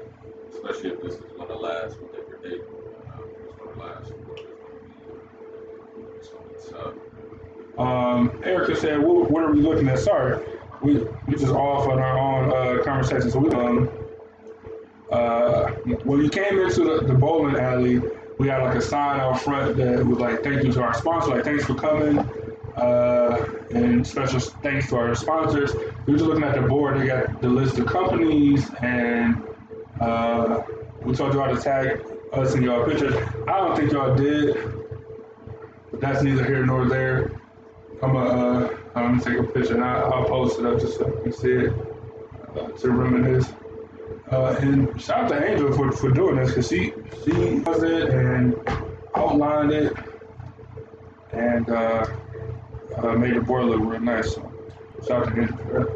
especially if this is gonna last, whatever they it's gonna last, it's gonna be tough. Erica said, "What are we looking at?" Sorry, we just off on our own conversation. So we when we came into the bowling alley, we had like a sign out front that was like, "Thank you to our sponsor," like "Thanks for coming," and special thanks to our sponsors. We were just looking at the board. They got the list of companies, and we told y'all to tag us in y'all pictures. I don't think y'all did. But that's neither here nor there. I'm gonna take a picture and I'll post it up just so you can see it to reminisce. And shout out to Angel for doing this because she does it and outlined it and made the board look real nice. So shout out to Angel for that.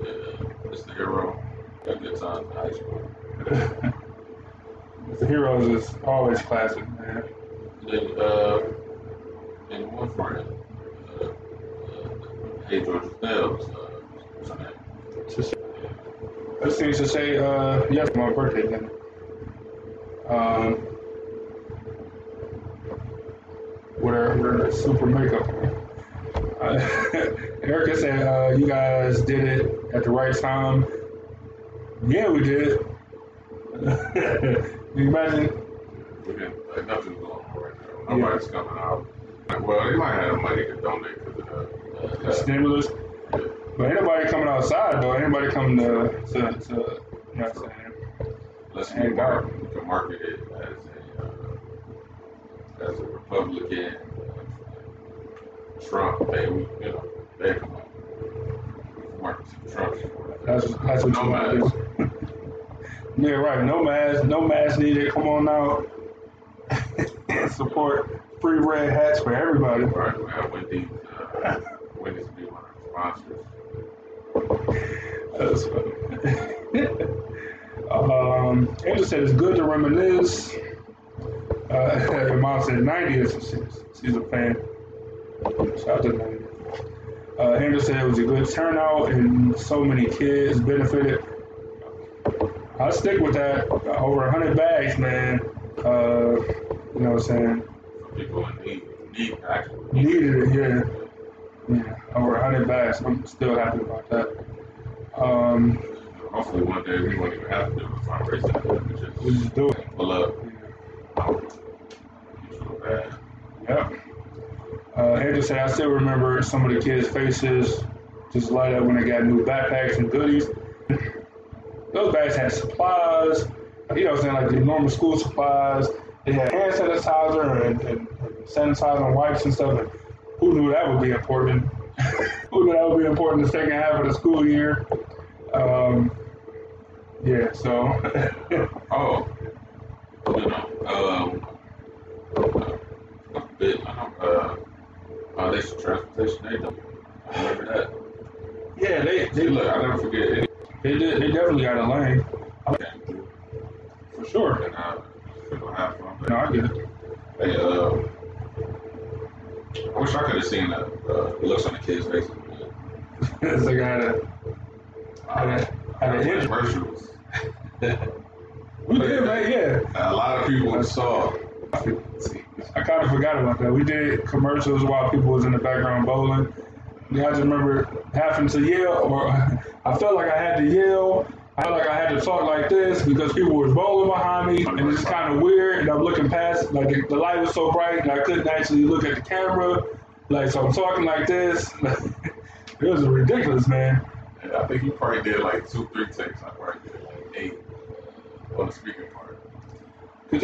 Yeah, it's the hero. Got good times in high school. The heroes is always classic, man. Then, and one friend, Angel Stubbs, what's her name? I just used to say, yes, my birthday then. With her super makeup. Erica said, you guys did it at the right time. Yeah, we did. Can you imagine? Okay, like nothing's going on right now. Nobody's coming out. Well, they might have money to donate to the stimulus. Yeah. But anybody coming outside, though, anybody coming to you know what I'm saying? Let's market it as a Republican, Trump. They come out. Market to Trump. That's what you want to do. Yeah, right. No mask needed. Come on out. Support. Free red hats for everybody. All right, we have Wendy's be one of our sponsors. That's funny. Angel said it's good to reminisce. Her mom said 90th. She's a fan. Shout out to 90th. Angel said it was a good turnout and so many kids benefited. I stick with that. Over 100 bags, man. You know what I'm saying? People needed it, yeah. Over 100 bags. I'm still happy about that. Hopefully one day we won't even have to do a fundraiser. We just do it. Pull up. Yeah. Yep. Andrew said, I still remember some of the kids' faces just light up when they got new backpacks and goodies. Those bags had supplies, you know what I'm saying, like the normal school supplies. They had hand sanitizer and sanitizer and wipes and stuff. And who knew that would be important? Who knew that would be important the second half of the school year? Yeah, so. This transportation aid, I remember that. Yeah, I never forget it. They definitely got a lane. For sure. And, no, I get it. Hey, I wish I could have seen the looks on the kids' faces. It's like I had commercials. We did, right? Yeah. A lot of people saw. I kind of forgot about that. We did commercials while people was in the background bowling. Yeah, I just remember having to yell, or I felt like I had to yell. I felt like I had to talk like this because people were bowling behind me, and it's kind of weird. And I'm looking past, like the light was so bright, and I couldn't actually look at the camera. Like, so I'm talking like this. It was ridiculous, man. And I think you probably did like 2-3 takes. I probably did like 8 on the speaking part. I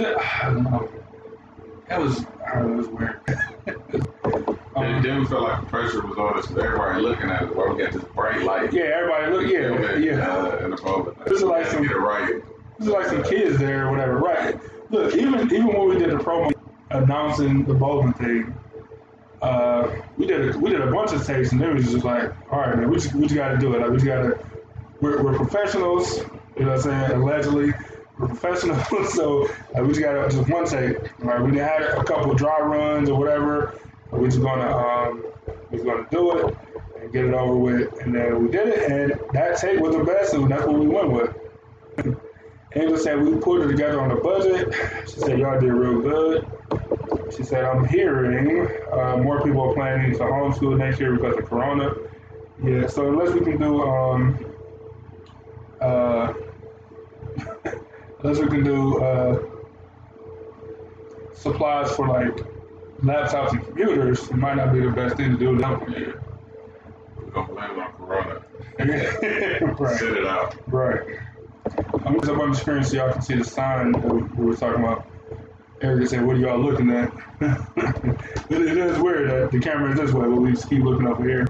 don't know. It was weird. It didn't feel like the pressure was on us. Everybody looking at us. Well, we got this bright light. Yeah, everybody look. Yeah. In the moment. This is like some. Get it right. This is like some kids there or whatever. Right. Look, even when we did the promo announcing the bowling thing, we did a bunch of takes, and they was just like, all right, man, we just got to do it. Like, we're professionals. You know what I'm saying? Allegedly. We're professionals, so we just got just one take. Like, we had a couple dry runs or whatever, we're just gonna do it and get it over with. And then we did it, and that tape was the best, and that's what we went with. Angela said we put it together on a budget. She said y'all did real good. She said I'm hearing more people are planning to homeschool next year because of Corona. Yeah, so unless we can do supplies for like laptops and computers, it might not be the best thing to do that one year. Don't blame it on Corona. Right. Sit it out. Right. I'm just up on the screen so y'all can see the sign that we were talking about. Erica said, what are y'all looking at? It is weird that the camera is this way, but we just keep looking over here.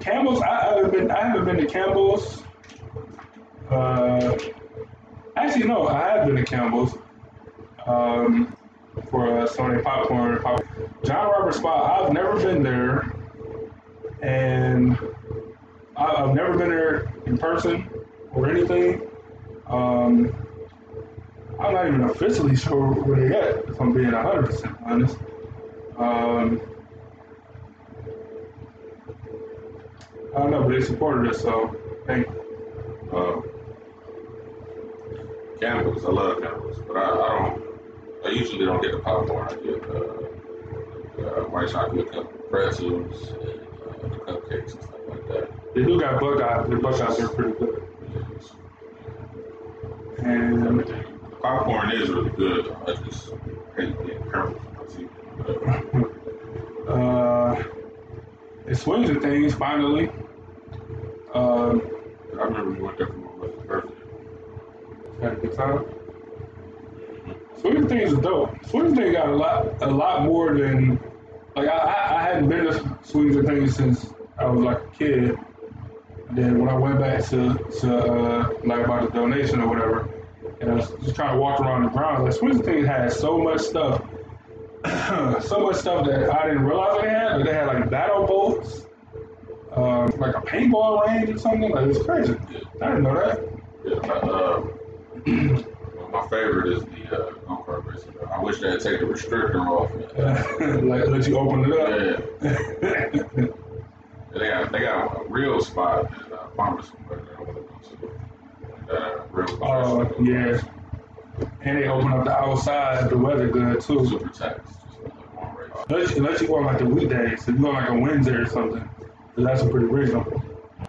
Campbell's, I haven't been to Campbell's. Actually, no, I have been to Campbell's for Sony popcorn. John Roberts Spa, I've never been there, and I've never been there in person or anything. I'm not even officially sure where they at, if I'm being 100% honest. I don't know, but they supported us, so thank you. Campbell's, I love Campbell's, but I usually don't get the popcorn. I get white chocolate pretzels and the cupcakes and stuff like that. They do got Buckeyes. The Buckeyes are pretty good. Yes. And popcorn is really good, though. I just hate being careful for my teeth. And Swings-N-Things, finally. I remember we went there for my mother's birthday. Had a good time. Swings-N-Things is dope. Swings-N-Things got a lot more than, like, I hadn't been to Swings-N-Things since I was like a kid. Then when I went back to like about the donation or whatever, and I was just trying to walk around the grounds, like Swings-N-Things had so much stuff, that I didn't realize they had. Like, they had like battle bolts, like a paintball range or something. Like, it was crazy. I didn't know that. Yeah, my favorite is the go-kart racing. I wish they had taken the restrictor off. Like let you open it up. Yeah. They got a real spot in Palmerston, but I want to go to real spot. Yeah. And they open up the outside, the weather good too. Super tax. Unless you go on like the weekdays, if you go on like a Wednesday or something, that's a pretty reasonable.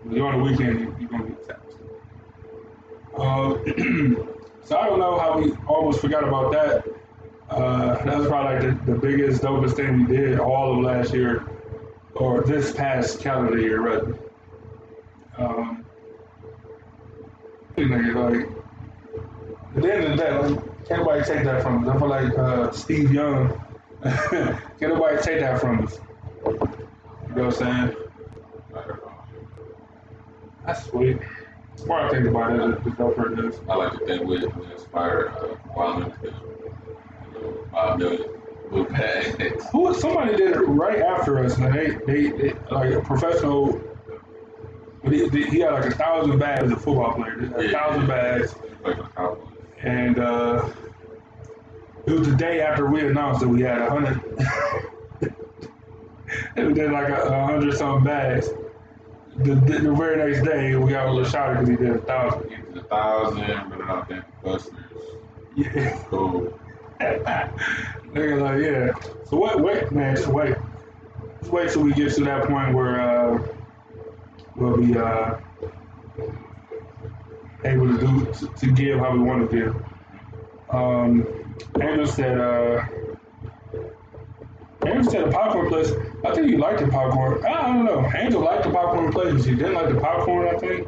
If you're on the weekend, you're going to get taxed. So I don't know how we almost forgot about that. That was probably like the biggest, dopest thing we did all of last year. Or this past calendar year, rather. Like, at the end of the day, like, can't nobody take that from us. I feel like Steve Young. Can't nobody take that from us. You know what I'm saying? That's sweet. The more I think about it, the tougher it is. I like to think we inspire wild individuals. 5 million. Who? Somebody did it right after us, and they like a professional. He had like 1,000 bags as a football player. 1,000 bags, and it was the day after we announced that we had 100. We did like 100-something bags. The very next day, we got a little shouted because he did 1,000. He did 1,000, but I think Busters. Yeah. Cool. Nigga, like, yeah. So wait, man, just wait. Just wait till we get to that point where we'll be able to to give how we want to give. Angel said the popcorn place. I think you like the popcorn. I don't know. Angel liked the popcorn place, but she didn't like the popcorn. I think.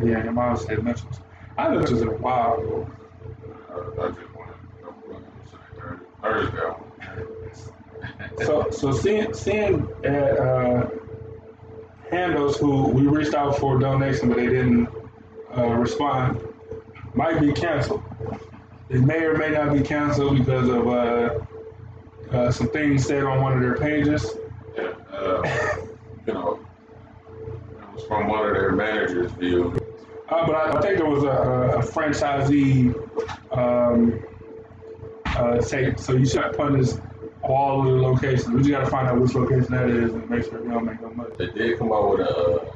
Yeah, your mom said Mitchell's. I haven't been to a while ago. I just want to Thursday. So seeing at Handles, who we reached out for a donation, but they didn't respond, might be canceled. It may or may not be canceled because of some things said on one of their pages. Yeah, it was from one of their managers' view. But I think there was a franchisee take. So you should punish all of the locations. We just got to find out which location that is and make sure we don't make no money. They did come out with a...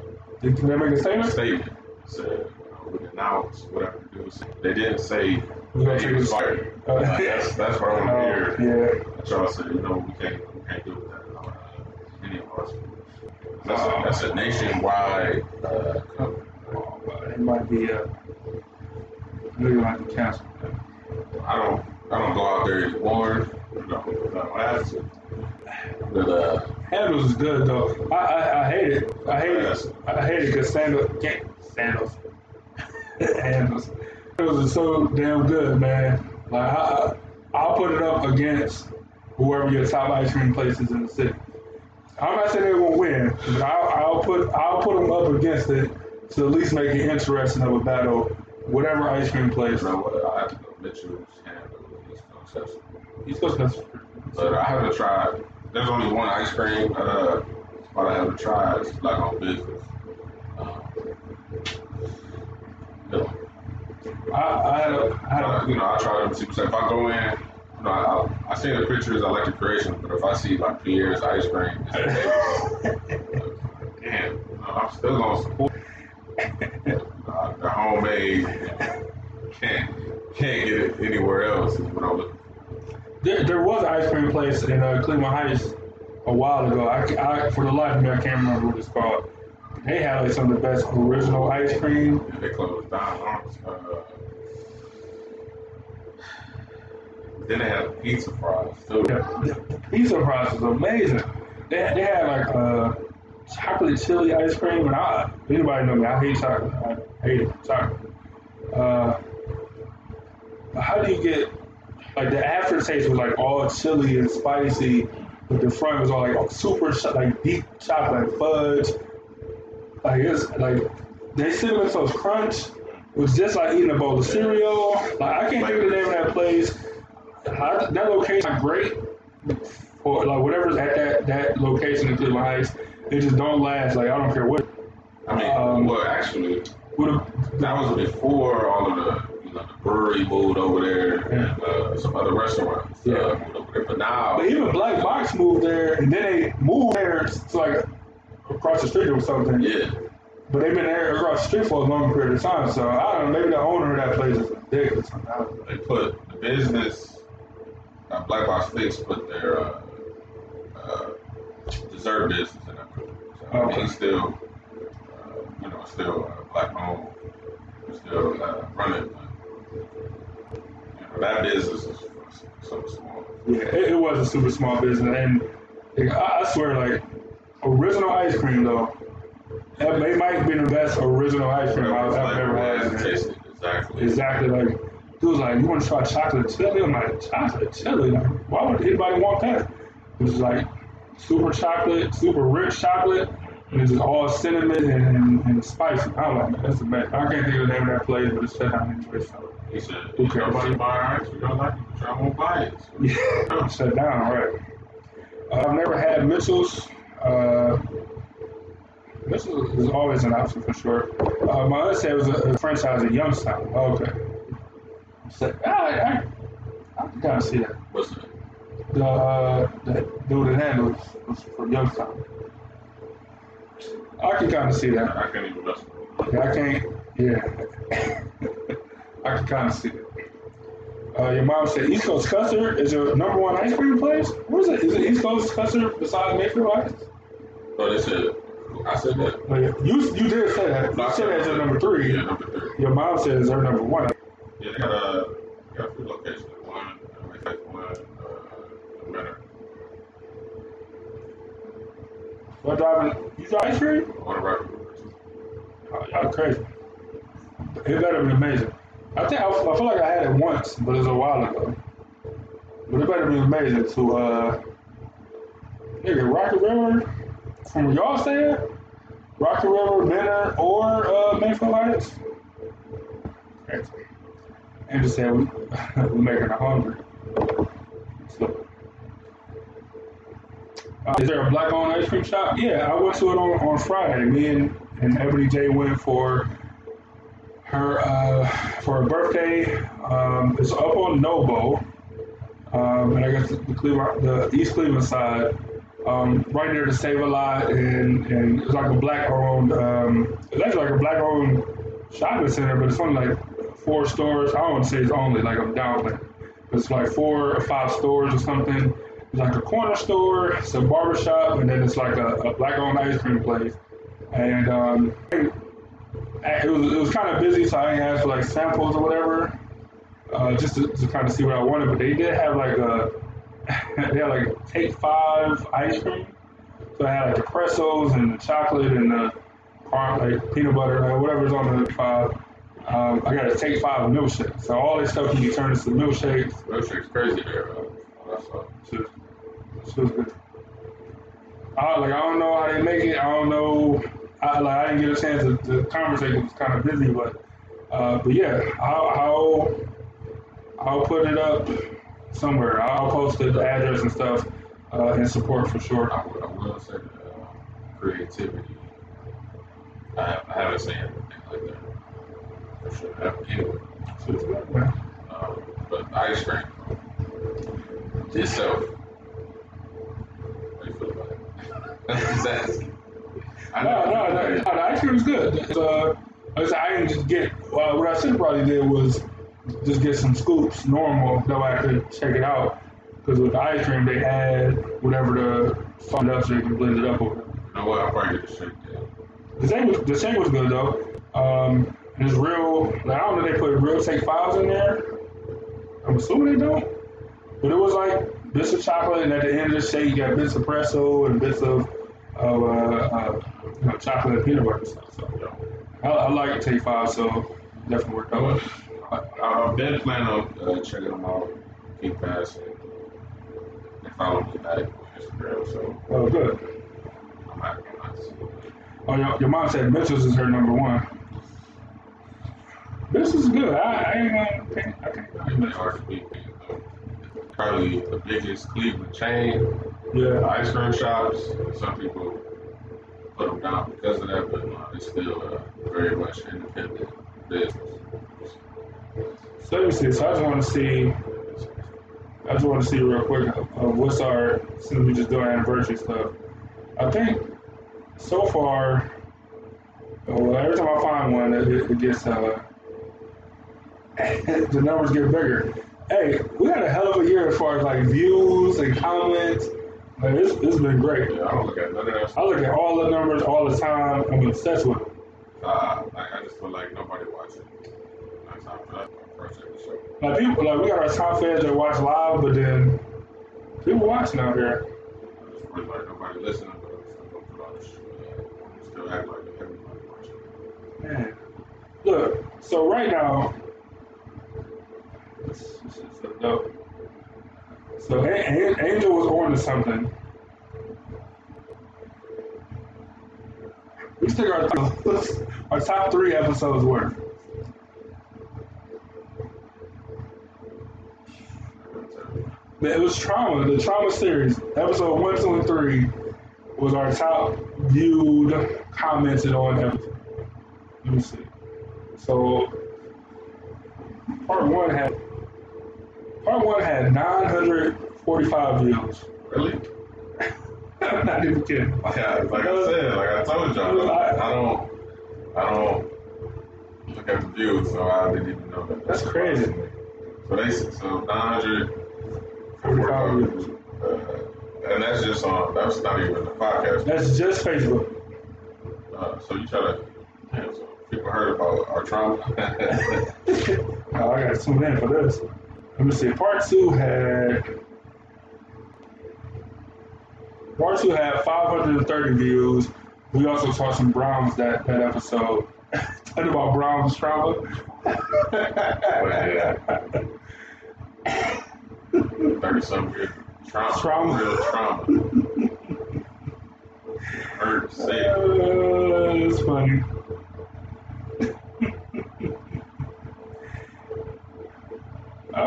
Did they make a statement? Statement. So, would announce what I could do. They didn't say they was fired. That's what I want to hear. Yeah. Charles said, you know, we can't do that in any of us. That's a nationwide company. It might be really like the council. I don't go out there anymore. Handles is good though. I hate it. I hate it because Sandals. Handles. Handles is so damn good, man. Like I'll put it up against whoever your top ice cream place is in the city. I'm not saying they won't win, but I'll put them up against it to at least make it interesting of a battle. Whatever ice cream place. You know what? I have to go Mitchell's Handles East Coast Custard. East Coast Custard. But I haven't tried. There's only one ice cream spot I haven't tried. It's like on business. Yeah. I try them too. So if I go in, you know, I see the pictures. I like the creations, but if I see like Pierre's ice cream, it's damn, I'm still gonna support the homemade. Can't get it anywhere else. Is what I'm looking for. There was an ice cream place in Cleveland Heights a while ago. I for the life of me, I can't remember what it's called. They had like some of the best original ice cream. Yeah, they closed down. Then they had pizza fries too. Yeah, pizza fries was amazing. They had like chocolate chili ice cream, and anybody know me, I hate chocolate. I hate chocolate. How do you get like the aftertaste was like all chili and spicy, but the front was all like super like deep chocolate like fudge. Like it's like they cinnamon toast crunch was just like eating a bowl of cereal. Like I can't think of the name of that place. That location is great for like whatever's at that location in Cleveland Heights. It just don't last. Like I don't care what. I mean, well, actually, that was before all of the brewery moved over there and some other restaurants moved over there. But now, even Black Box moved there, and then they moved there to like across the street or something. Yeah. But they've been there across the street for a long period of time. So I don't know. Maybe the owner of that place is ridiculous. They put the business, Black Box Fix, put their dessert business in that place. So I mean, it's still, still black owned. Still running. That business is super small. Yeah, it was a super small business, and like, I swear, like original ice cream though, they might be the best original ice cream I've ever had. Exactly. Like dudes, like you want to try chocolate chili? I'm like chocolate chili? Like why would anybody want that? It was like super chocolate, super rich chocolate. And it's just all cinnamon and spicy. I'm like, that's the best. I can't think of the name of that place, but it's shut down in Georgetown. He said, who cares? Nobody buy it. You don't like it, but I won't buy it. Yeah, shut down, right. I've never had Mitchell's. Mitchell's is always an option for sure. My other said it was a franchise in Youngstown. Okay. So, I can kind of see that. What's that? The dude that handles was from Youngstown. I can kind of see that. I can't even listen. Yeah. I can kind of see that. Your mom said East Coast Custard is your number one ice cream place? What is it? Is it East Coast Custard besides Mayfield Heights? No, they said, I said that. No, you did say that. No, you said that's your number three. Yeah, number three. Your mom said it's her number one. Yeah, they got a few locations. One, you drive ice cream? I want to Rocky River. Oh, y'all crazy. It better be amazing. I feel like I had it once, but it was a while ago. But it better be amazing to, nigga, Rocky River, from what y'all said, Rocky River, Benner, or Mayfield Heights. Crazy. And just said, we're making her hungry. So, is there a black-owned ice cream shop? Yeah, I went to it on Friday. Me and Ebony J went for Her for her birthday is up on Noble, and I guess the East Cleveland side, right near the Save a Lot, and it's like a black-owned, it's actually like a black-owned shopping center, but it's only like 4 stores. I don't say it's only like a downland. It's like 4 or 5 stores or something. It's like a corner store, it's a barbershop, and then it's like a black-owned ice cream place. And it was kind of busy, so I asked for like samples or whatever, just to kind of see what I wanted. But they did have like they had Take 5 ice cream. So I had like the pretzels and the chocolate and the peanut butter, like whatever's on the Take 5. I got a Take 5 milkshake. So all this stuff can be turned into milkshakes. Milkshake's crazy there. She was good. I don't know how they make it. I don't know. I didn't get a chance to conversate. It was kind of busy, but yeah, I'll put it up somewhere. I'll post the address and stuff in support for sure. I will say that creativity. I haven't seen anything like that. For sure, I haven't either. But ice cream itself. What do you feel about it? Just asking. No, the ice cream is good. I didn't just get, what I should have probably did was just get some scoops normal that I could check it out. Because with the ice cream, they add whatever the fun up so you can blend it up with. You know what? I'll probably get the shake. The shake was good though. It's real, I don't know if they put real Take 5s in there. I'm assuming they don't. But it was like bits of chocolate, and at the end of the shake, you got bits of presso and bits of chocolate and peanut butter and stuff. So, I like Take 5, so definitely worked out. I've been planning on checking them out, keep passing, and follow me back on Instagram. So, oh, good. I'm happy. Oh, your mom said Mitchell's is her #1. Mitchell's is good. I can't be hard to beat. Probably the biggest Cleveland chain. Yeah, ice cream shops. Some people put them down because of that, but it's still very much independent business. So let me see. So I just want to see real quick what's our, since we just do our anniversary stuff. I think so far, every time I find one, it gets the numbers get bigger. Hey, we had a hell of a year as far as like views and comments. Like, it's been great. Yeah, I don't look at none of that stuff. I look at all the numbers all the time. I'm obsessed with them. I just feel like nobody watches. Not time for that project. So. Like people, we got our top fans that watch live, but then people watching out here. I just feel like nobody listening, but I'm still act like everybody watching. Man, look. So right now, this is so dope. So Angel was on to something. We still got our top 3 episodes worth. It was Trauma, the Trauma series. Episode 1, 2, and 3 was our top viewed, commented on episode. Let me see. So Part 1 had 945 views. Really? I'm not even kidding. I told y'all, I don't look at the views, so I didn't even know that. That's crazy. So 945 views. And that's just on, that's not even the podcast. That's just Facebook. So you try to, so people heard about our Trauma. I got to tune in for this. Let me see. Part two had 530 views. We also saw some Browns that episode. Talking about Browns Trauma. Yeah. 30-something trauma. Real trauma. Hurt to say it. That's funny. I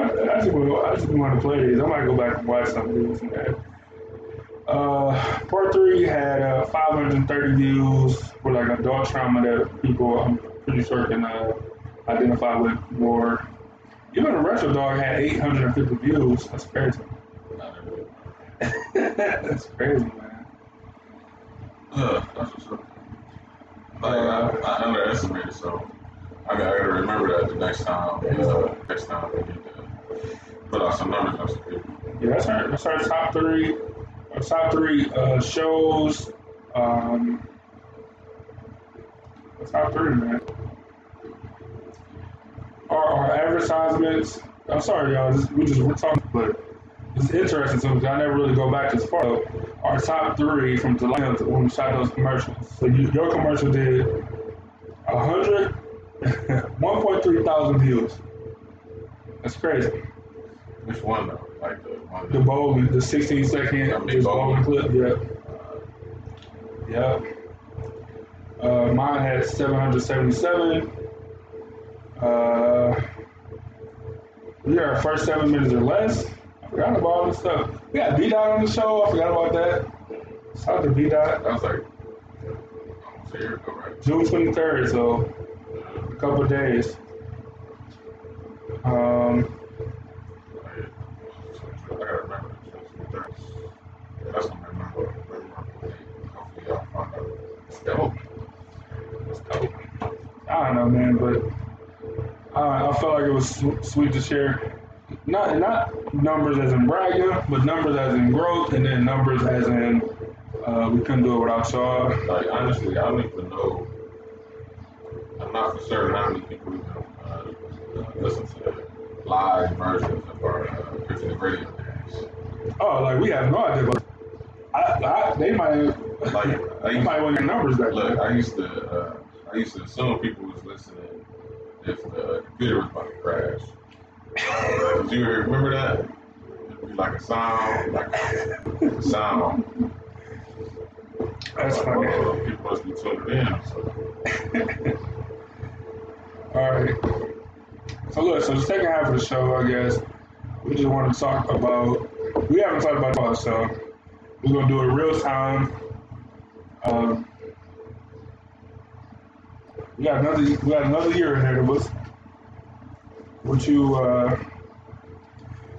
just want to play these. I might go back and watch some of these. Part 3 had 530 views for like adult trauma that people, I'm pretty sure, can identify with more. Even the retro dog had 850 views. That's crazy. That's crazy, man. That's for sure. I underestimated, so I gotta remember that the next time. Next time we need to put out some numbers on some people. Yeah, that's our top three. Our top three shows. Top three, man. Our advertisements. I'm sorry, y'all. We're talking, but it's interesting. So I never really go back this far. So our top three from July when we shot those commercials. So your commercial did 1.3 thousand views. That's crazy. Which one though? Like the one. The Bowling, the 16-second Bowling clip. Yeah. Mine had 777. We are our first 7 minutes or less. I forgot about all this stuff. We got B-Dot on the show. I forgot about that. Shout out to B-Dot. That was like almost a year ago, right? June 23rd, so a couple of days. I gotta remember June 23rd. Yeah, that's gonna be my book. Hopefully y'all find out. It's dope. I don't know, man, but I felt like it was sweet to share. Not numbers as in bragging, but numbers as in growth, and then numbers as in we couldn't do it without y'all. Like, honestly, I don't even know. I'm not for certain how many people even listen to the live versions of our Christian radio games. Oh, like, we have no idea about they might. Like, might want your numbers back. Look, I used to assume people was listening if the computer was about to crash. Did you remember that? It'd be like a sound, That's funny. Well, people must be tuned in. So. All right. So look, the second half of the show, I guess, we just want to talk about. We haven't talked about it, so we're gonna do it real time. We got another year ahead of us. Would you,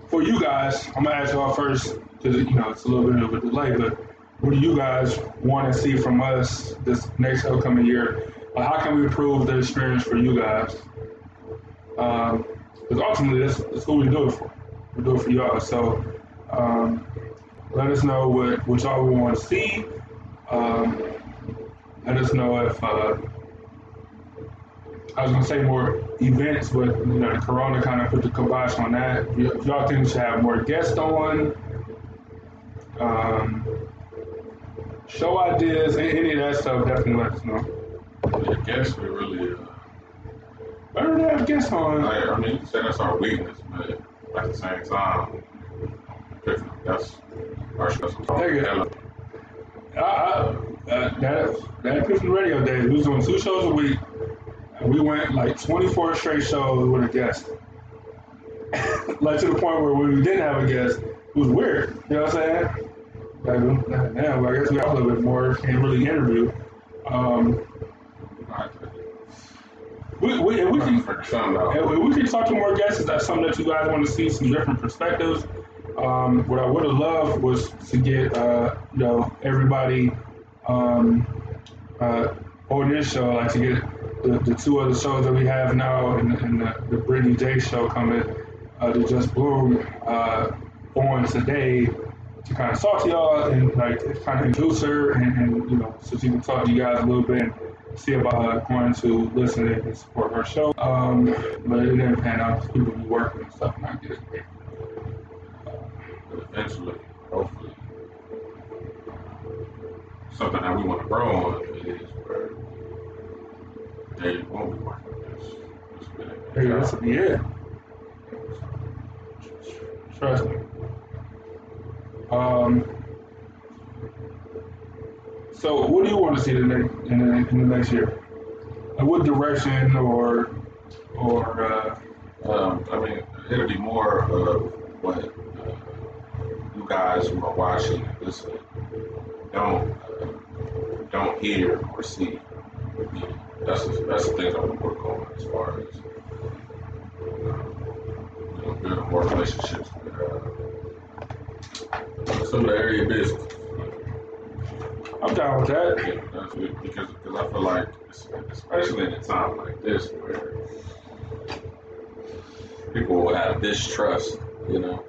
for you guys, I'm gonna ask y'all first because it's a little bit of a delay. But what do you guys want to see from us this next upcoming year? Like, how can we improve the experience for you guys? Because ultimately, that's what we do it for. We do it for y'all. So let us know what y'all want to see. Let us know if. I was going to say more events, but the Corona kind of put the kibosh on that. If y'all think we should have more guests on, show ideas, any of that stuff, definitely let us know. Yeah, guests, we really better to have guests on. I mean, you can say that's our weakness, but at the same time, that's our special talk. That Epiphany Radio Day, we was doing 2 shows a week. We went like 24 straight shows with a guest. Like, to the point where when we didn't have a guest, it was weird. You know what I'm saying? Like, damn, I guess we got a little bit more, can't really interview. We can talk to more guests. Is that something that you guys want to see, some different perspectives? What I would have loved was to get, everybody on this show, like to get the 2 other shows that we have now, and the Brittany J show coming to Just Bloom on today, to kind of talk to y'all and like kind of introduce her, and so she can talk to you guys a little bit and see about going to listen and support her show. But it didn't pan out because people be working and stuff, and I get it. Eventually, hopefully, something that we want to grow on is where. Hey, won't be working on this. Hey, that's the end. Trust me. So, what do you want to see in the next year? Like, what direction or? I mean, it'll be more of what you guys who are watching and listening don't hear or see. That's the things I would work on as far as building more relationships with some of the area business. I'm down with that. Yeah, that's what, because I feel like, especially in a time like this, where people will have distrust, you know.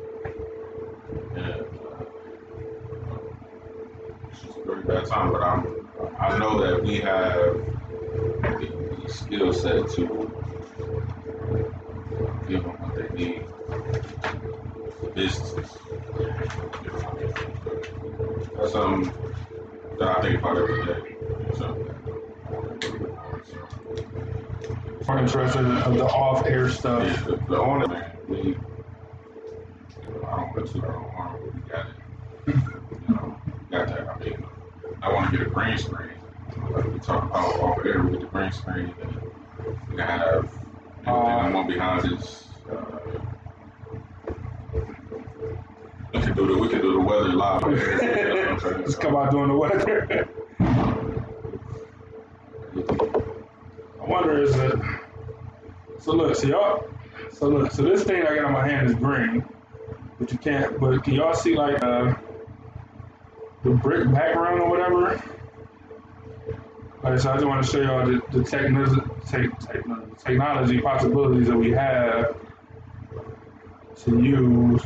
And it's just a very bad time, but I know that we have the skill set to give them what they need for businesses. That's something that I think about every day. So, I'm interested in the off-air stuff. Yeah, the owner, I don't put too long on it, but we got it. You know, we got that. I mean, I want to get a green screen. Like we talk about off-air with the green screen, and we can have everything behind this. We can do the weather live. Let's come out doing the weather. I wonder is it? So this thing I got in my hand is green, but you can't. But can y'all see like the brick background or whatever? Alright, so I just want to show y'all the technology possibilities that we have to use.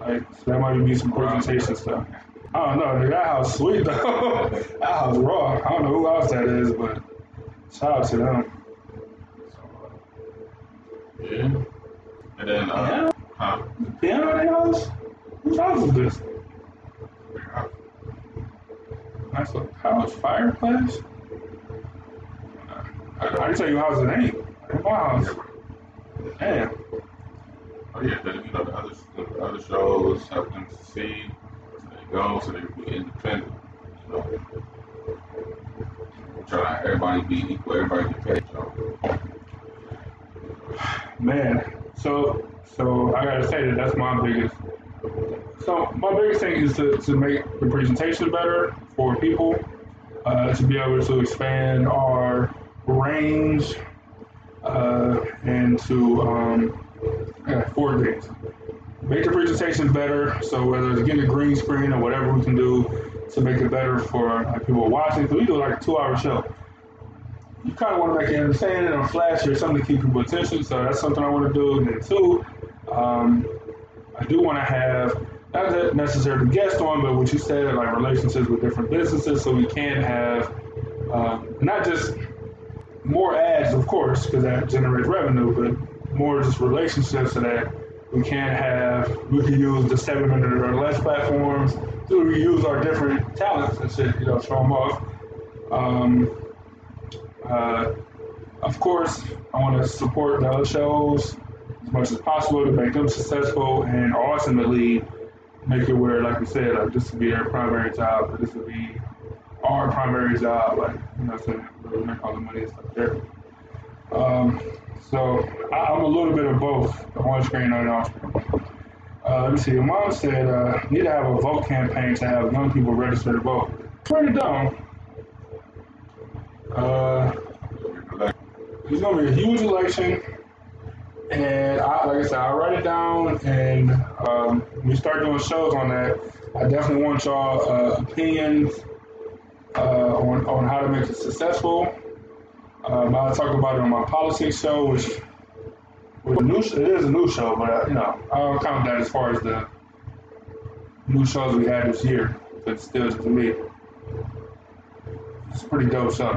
Like, so that might be some presentation stuff. I don't know, dude, that house sweet though. That house raw. I don't know who else that is, but shout out to them. Yeah. And then, piano in the house? Whose house is this? Nice little house. Fireplace? I can tell you house it ain't. It ain't my house. Damn. Oh yeah, then you know the other shows help them succeed, so they go, so they can be independent. You know, we're trying to have everybody be equal, everybody get paid. So. Man, so I gotta say that's my biggest. So my biggest thing is to make the presentation better for people, to be able to expand our range, and to. Four things. Make the presentation better, so whether it's getting a green screen or whatever we can do to make it better for like, people watching. So we do like a 2-hour show. You kind of want to make it entertaining and flashy or something to keep people's attention, so that's something I want to do. And then two, I do want to have, not necessarily guest on, but what you said, like relationships with different businesses, so we can have not just more ads, of course, because that generates revenue, but more just relationships so that we can use the 700 or less platforms to use our different talents and shit, you know, show them off. Of course, I want to support the other shows as much as possible to make them successful and ultimately make it where, like we said, like this would be their primary job, but this would be our primary job, like, you know, so we make all the money and stuff there. So I'm a little bit of both, on screen and off screen. Let me see. Your mom said need to have a vote campaign to have young people register to vote. Turn it down. It's gonna be a huge election, and I'll write it down. And when we start doing shows on that, I definitely want y'all opinions on how to make it successful. I'll talk about it on my politics show, which it is a new show, but I'll count that as far as the new shows we had this year. But still, to me, it's a pretty dope show.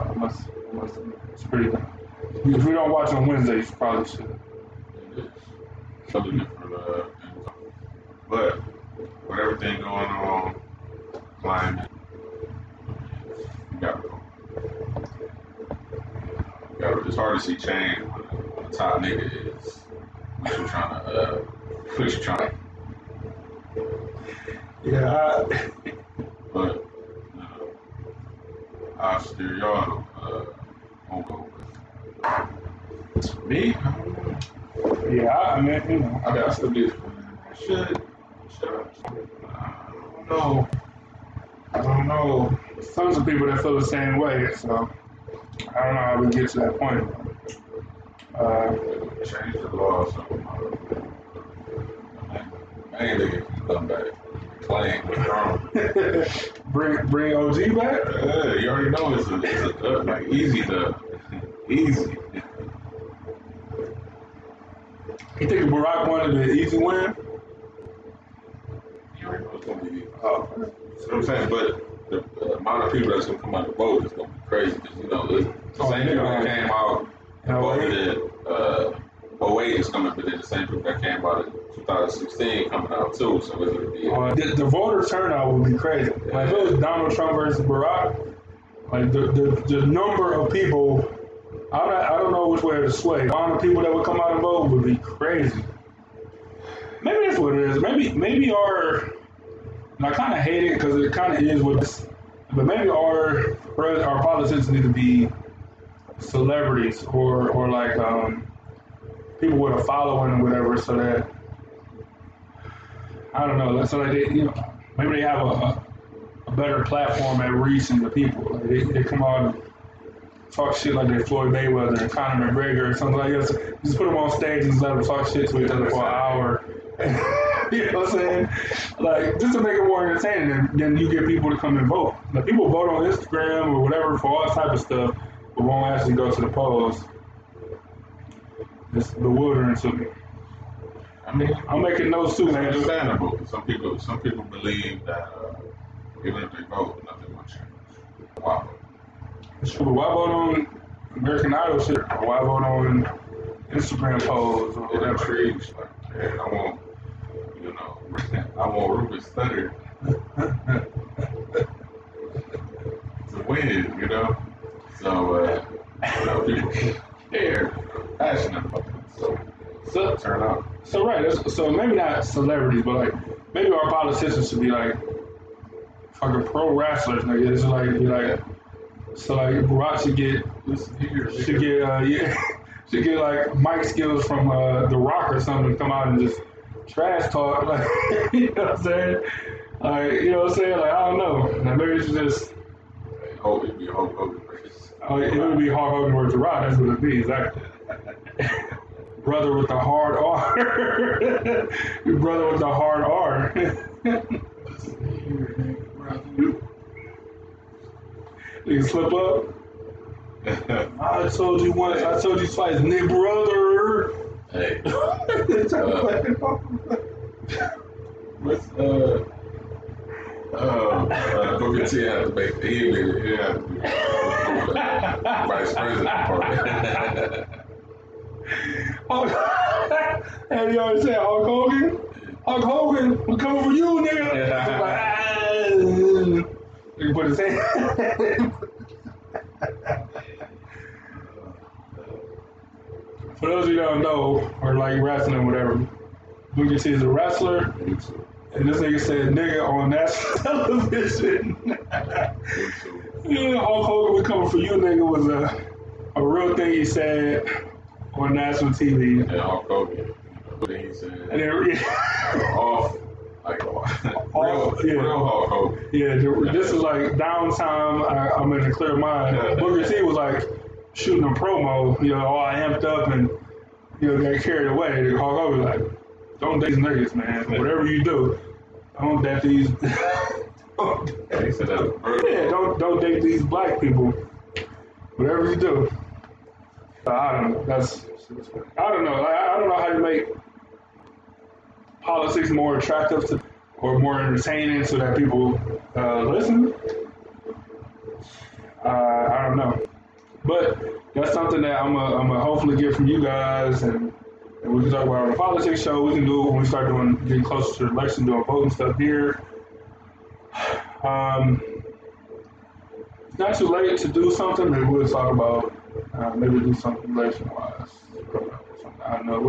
It's pretty dope. If we don't watch on Wednesdays, you probably should. It is something different, but with everything going on, climate, you got to go. It's hard to see change when the top nigga is what you're trying to. Yeah, but I'll steer y'all won't go with me. Yeah, I mean, you know, I still do. Shut up. I don't know. There's tons of people that feel the same way, so. I don't know how we get to that point. Change the law or something. Mainly, if you come back, claim the throne. Bring OG back? Yeah, you already know it's a like easy dub. Easy. You think Barack wanted an easy win? You already know it's going to be easy. Oh, you know what I'm saying? But the amount of people that's going to come out to vote is going to be crazy. Because, you know, it's the same people that came out and voted '08 is coming, but then the same people that came out in 2016 coming out too. So it's going to be the voter turnout would be crazy. Yeah. Like if it was Donald Trump versus Barack, like the number of people, I don't know which way to sway. The amount of people that would come out and vote would be crazy. Maybe that's what it is. Maybe our, and I kind of hate it because it kind of is what this, but maybe our politicians need to be celebrities or like people with a following or whatever, so that I don't know. So like they, you know, maybe they have a better platform at reaching the people. Like they come out and talk shit like they're Floyd Mayweather and Conor McGregor or something like that. So just put them on stage and just let them talk shit to each other for an hour. You know what I'm saying? Like just to make it more entertaining, and then you get people to come and vote. Like people vote on Instagram or whatever for all type of stuff, but won't actually go to the polls. It's bewildering to me. I mean, I'm making notes too, man. It's understandable. Some people believe that even if they vote, nothing will change. Why vote? It's true. Why vote on American Idol shit? Why vote on Instagram polls? It intrigues. Like, yeah, I want Ruben Studdard to win. You know, so people care. So turn out. So right. So maybe not celebrities, but like maybe our politicians should be like fucking pro wrestlers, nigga. It's like be like, so like Barack should get like mic skills from The Rock or something to come out and just trash talk, like you know what I'm saying? Like you know what I'm saying? Like I don't know. Like, maybe it's just. It'd be Hulk Hogan versus. Oh, it would be Hulk Hogan versus Rock. That's what it'd be exactly. Brother with the hard R. Your brother with the hard R. You slip up. I told you once. I told you twice. Nick brother. Hey. What's Booker T had to make the evening. He had to be vice president. And you always said Hulk Hogan, we're coming for you, nigga. Yeah. Like, he put his hand. For those of you who don't know, or like wrestling or whatever, Booker T is a wrestler. And this nigga said nigga on national television. Yeah, Hulk Hogan, we're coming for you, nigga was a real thing he said on national TV. And Hulk Hogan. He said, and then, yeah. Real Hulk Hogan. Yeah, this is like downtime. I'm in a clear mind. Yeah. Booker T was like shooting a promo, you know, all amped up and, you know, got carried away. And Hulk Hogan was like, don't date these niggas, man. Whatever you do, don't date these. Don't date these black people. Whatever you do. I don't know. I don't know. I don't know how to make politics more attractive to, or more entertaining so that people listen. I don't know. But that's something that I'm gonna hopefully get from you guys, and we can talk about on the politics show. We can do it when we start getting closer to the election, doing voting stuff here. It's not too late to do something. Maybe we'll talk about. Maybe do something election-wise. I don't know.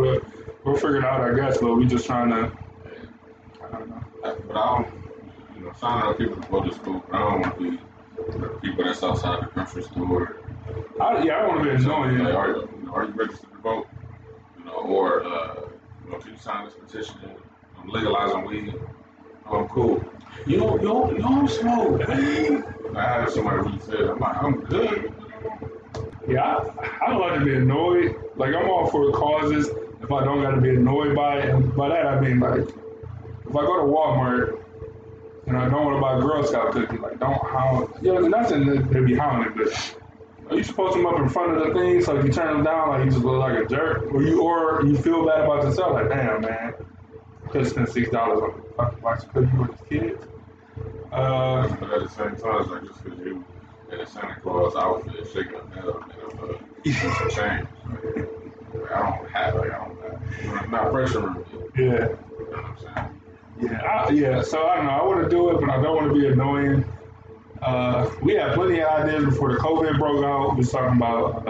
We'll figure it out, I guess, but we just trying to, I don't know. But I don't, you know, signing up people to go to school, but I don't want to be people that's outside the country store. I don't want to be annoying. Like, are you registered to vote? You know, or, you know, can you sign this petition? I'm legalizing weed. Oh, I'm cool. You don't smoke, man. I had somebody who said, I'm good. Yeah, I don't like to be annoyed. Like, I'm all for causes if I don't got to be annoyed by it. And by that, I mean, like, if I go to Walmart and I don't want to buy Girl Scout cookies, like, don't hound. Yeah, nothing to be hounded, but are you supposed to them up in front of the thing so if you turn them down, like, you just look like a jerk? Or you feel bad about yourself, like, damn, man, I could spend $6 on a fucking box of cookies with these kids. But at the same time, it's like, just because you in a Santa Claus outfit shaking up hell and change. Like, I'm not pressuring you. Yeah. You know what I'm saying? Yeah, so I don't know. I want to do it, but I don't want to be annoying. We had plenty of ideas before the COVID broke out. We was talking about,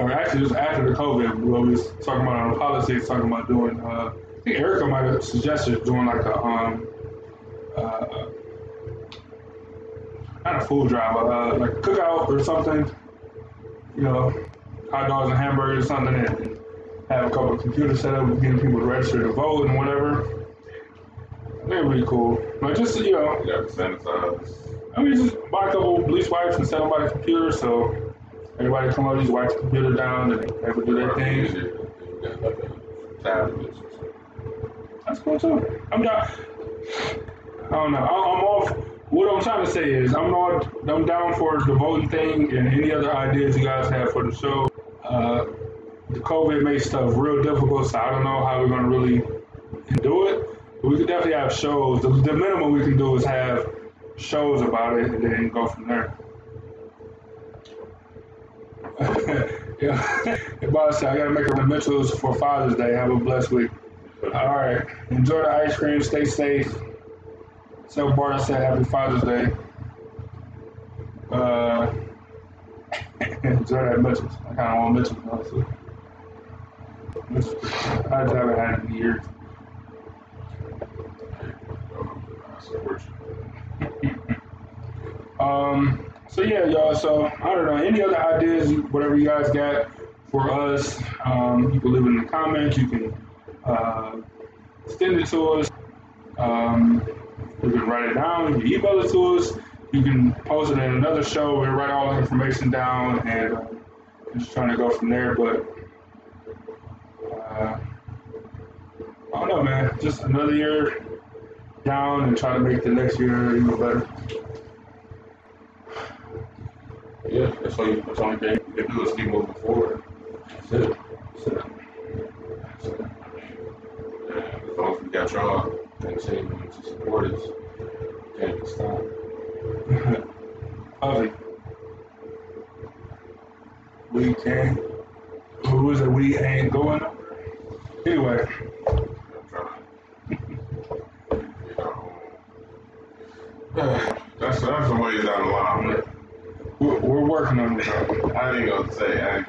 or actually, just after the COVID, we was talking about on the policy, talking about doing, I think Erica might have suggested doing like a, not a food drive, but like a cookout or something, you know, hot dogs and hamburgers or something, and have a couple of computers set up, getting people to register to vote and whatever. That'd be cool. Like, just, you know, you have to sanitize. I mean, just buy a couple of bleach wipes and set them by the computer so everybody come over, just wipe the computer down and they would do their thing. That's cool too. I don't know. I'm off. What I'm trying to say is I'm down for the voting thing and any other ideas you guys have for the show. The COVID made stuff real difficult, so I don't know how we're going to really do it. But we could definitely have shows. The minimum we can do is have shows about it and then go from there. Yeah. Everybody said, I got to make it to Mitchell's for Father's Day. Have a blessed week. All right. Enjoy the ice cream. Stay safe. So Barack said, "Happy Father's Day." Enjoy that Mitchell's. I kind of want Mitchell's, honestly. I just haven't had it in years. So yeah, y'all. So I don't know. Any other ideas? Whatever you guys got for us, you can leave it in the comments. You can send it to us. You can write it down, you can email it to us, you can post it in another show and write all the information down, and I'm just trying to go from there, but I don't know, man, just another year down and try to make the next year even better. Yeah, that's all. That's the only thing you can do is keep moving forward. That's it. That's it. Yeah, as long as we got y'all continuing to support us, can't stop. We can't. Who is it? We ain't going up. Anyway. I'm trying. That's the way down the line. Right? We're working on it. I ain't gonna say.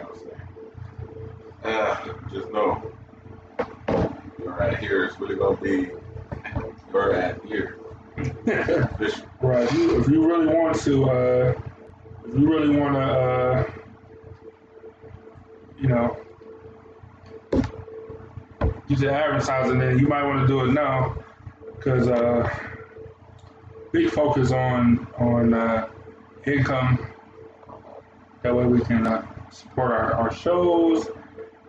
Just know. Right here is really gonna be. Or at here. Right. If you really want to, you know, use the advertising, then you might want to do it now, because big focus on income. That way we can support our shows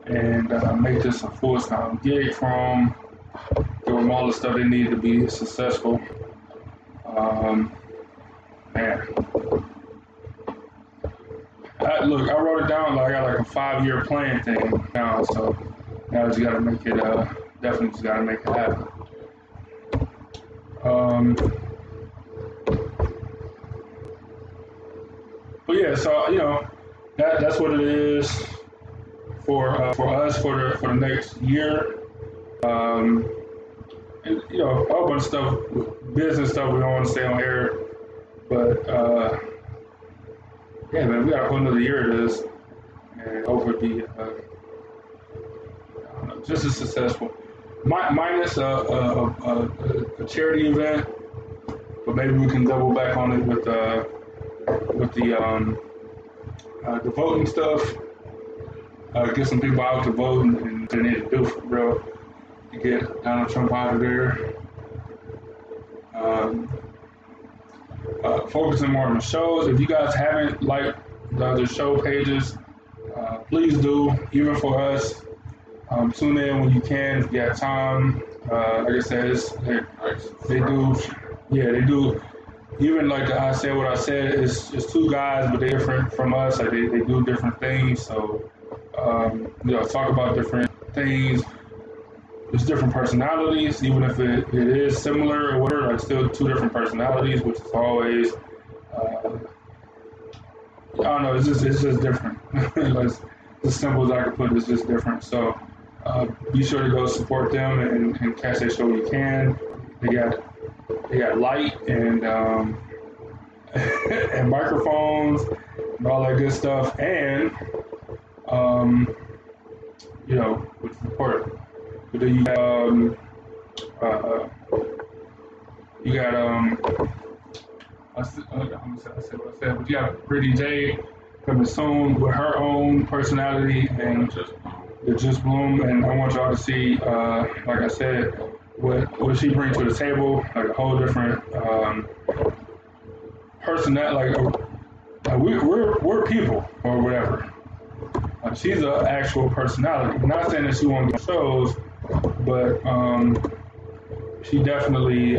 and make this a full-time gig from. Give them all the stuff they need to be successful. Man. I wrote it down. I got like a 5-year plan thing now, so now I just got to make it, definitely just got to make it happen. But yeah, so, you know, that's what it is for us for the next year. And, you know, a whole bunch of stuff, business stuff we don't want to stay on air, but yeah, man, we got a whole another year of this, and over the I don't know, just as successful, minus a charity event, but maybe we can double back on it with the voting stuff, get some people out to vote and they need to do for real. To get Donald Trump out of there. Focusing more on the shows. If you guys haven't liked the show pages. Please do, even for us. Tune in when you can, if you have time. Like I said, they do. Even like the I Said What I Said, it's two guys, but they're different from us. Like they do different things. So, talk about different things. There's different personalities, even if it is similar or whatever. Like still two different personalities, which is always. I don't know. It's just different. Like, as simple as I can put it, it's just different. So be sure to go support them and catch that show when you can. They got light and microphones and all that good stuff. And which is important. But then you got I said what I said. But you got Brittany J coming soon with her own personality and Just Bloom. And I want y'all to see, like I said, what she brings to the table. Like a whole different personality. Like we're people or whatever. Like she's an actual personality. I'm not saying that she won't do shows, but she definitely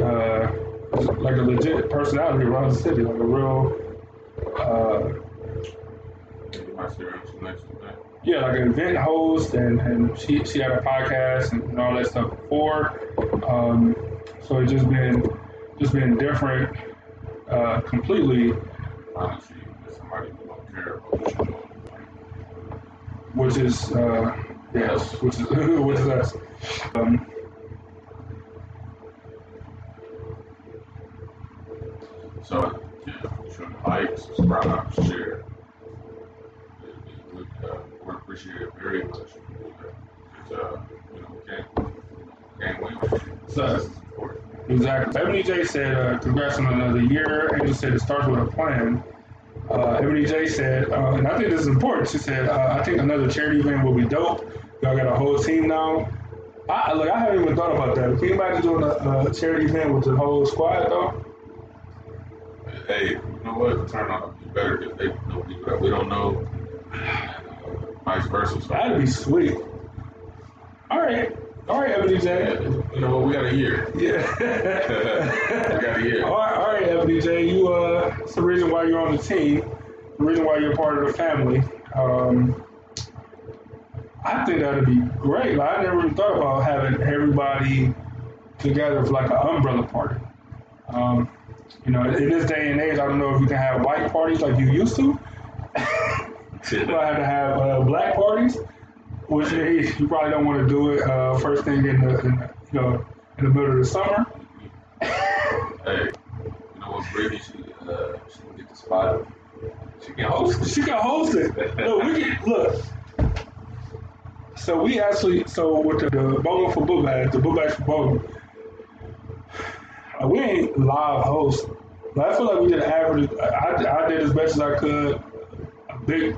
like a legit personality around the city, like a real. Yeah, like an event host, and she had a podcast and all that stuff before. So it's just been different, completely. Honestly, somebody who don't care about what you're doing. Which is which is us. So yeah, you should like, subscribe, share. We appreciate it very much. Can't wait. So, exactly. Ebony J said, "Congrats on another year." Angel said, "It starts with a plan." Ebony J said, and I think this is important. She said, "I think another charity event will be dope. Y'all got a whole team now." I haven't even thought about that. Can you imagine doing a charity event with the whole squad though? Hey, you know what? The turnout would be better if they know people that we don't know. Vice versa. So. That'd be sweet. All right, Ebony J. You know what? We got a year. Yeah, we got a year. All right, Ebony J. You it's the reason why you're on the team. The reason why you're part of the family. I think that'd be great. Like, I never even thought about having everybody together for like an umbrella party. In this day and age, I don't know if you can have white parties like you used to. You might have to have black parties, which you probably don't want to do it first thing in the middle of the summer. Hey, you know what, Brittany? She can get the spot. She can host it. Look, we can look. So we actually, with the Bowling for Boobags, the Boobags for Bowling, we ain't live hosts. But I feel like we did an average. I did as best as I could. Big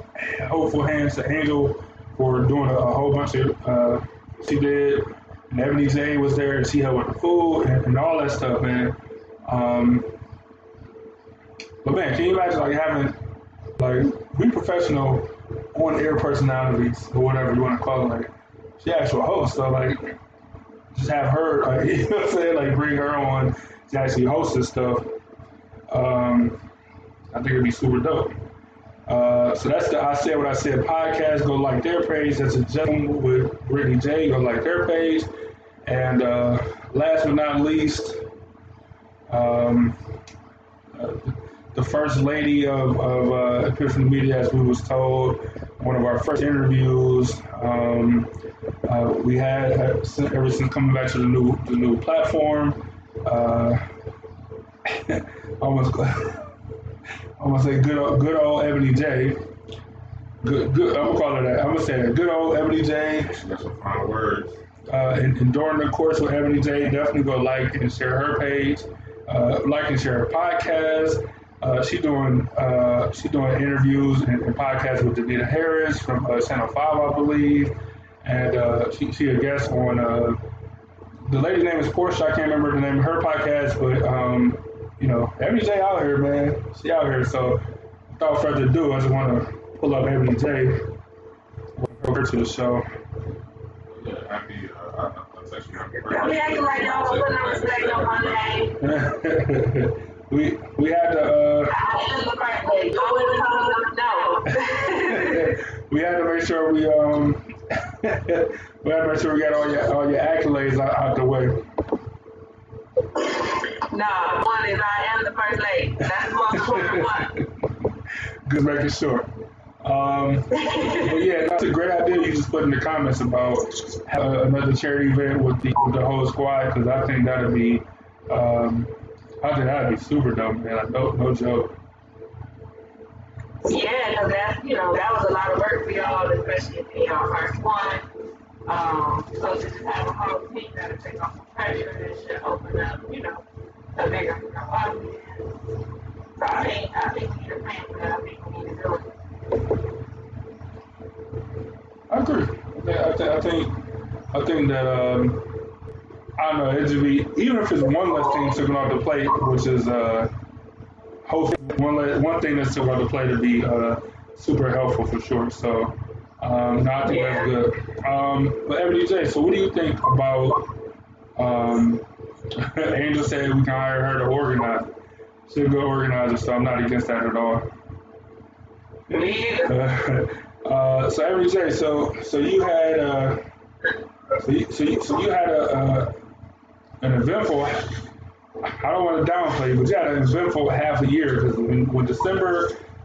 hopeful hands to Angel for doing a whole bunch of she did, and Ebony J was there and she helped with the food and all that stuff, man. But man, can you imagine like having we professional on-air personalities or whatever you want to call it? Like she actual host, so just have her, you know what I'm saying? Bring her on to actually host this stuff. I think it'd be super dope. So that's the I Said What I Said podcast. Go like their page. That's a gentleman with Brittany J. Go like their page. And last but not least, the first lady of Epiphany Media, as we was told, one of our first interviews we had ever since coming back to the new platform. Almost. I'm gonna say good old Ebony J. Good. I'm gonna call her that. I'm gonna say good old Ebony J. She got some fine words. And during the course with Ebony J, definitely go like and share her page, like and share her podcast. She doing interviews and podcasts with Danita Harris from Channel 5, I believe, and she a guest on the lady's name is Portia. I can't remember the name of her podcast, but. Ebony J out here, man. She out here, so without further ado, I just want to pull up Ebony J. Over to the show. Yeah, we acting like y'all was putting a mistake on my name. We had to. I didn't look right way. Go in the comments. No. We had to make sure we got all your accolades out the way. Nah, one is I am the first lady. That's what one. Good making sure. But yeah, that's a great idea you just put in the comments about another charity event with the whole squad, because I think that'd be that'd be super dope, man. Like, no joke. Yeah, because that was a lot of work for y'all, especially being our first one. So to just have a whole team that'll take off some pressure and shit, open up, a bigger audience. So I think we need to plan for that. I think we need to do it. I agree. I think that I don't know. It should be, even if it's one less thing taken off the plate, which is hopefully one thing that's taken off the plate to be super helpful for sure. So I think that's good. But Ebony J, so what do you think about? Angel said we can hire her to organize. She's a good organizer, so I'm not against that at all. So Ebony J, so you had an eventful. I don't want to downplay, but you had an eventful half a year, because when December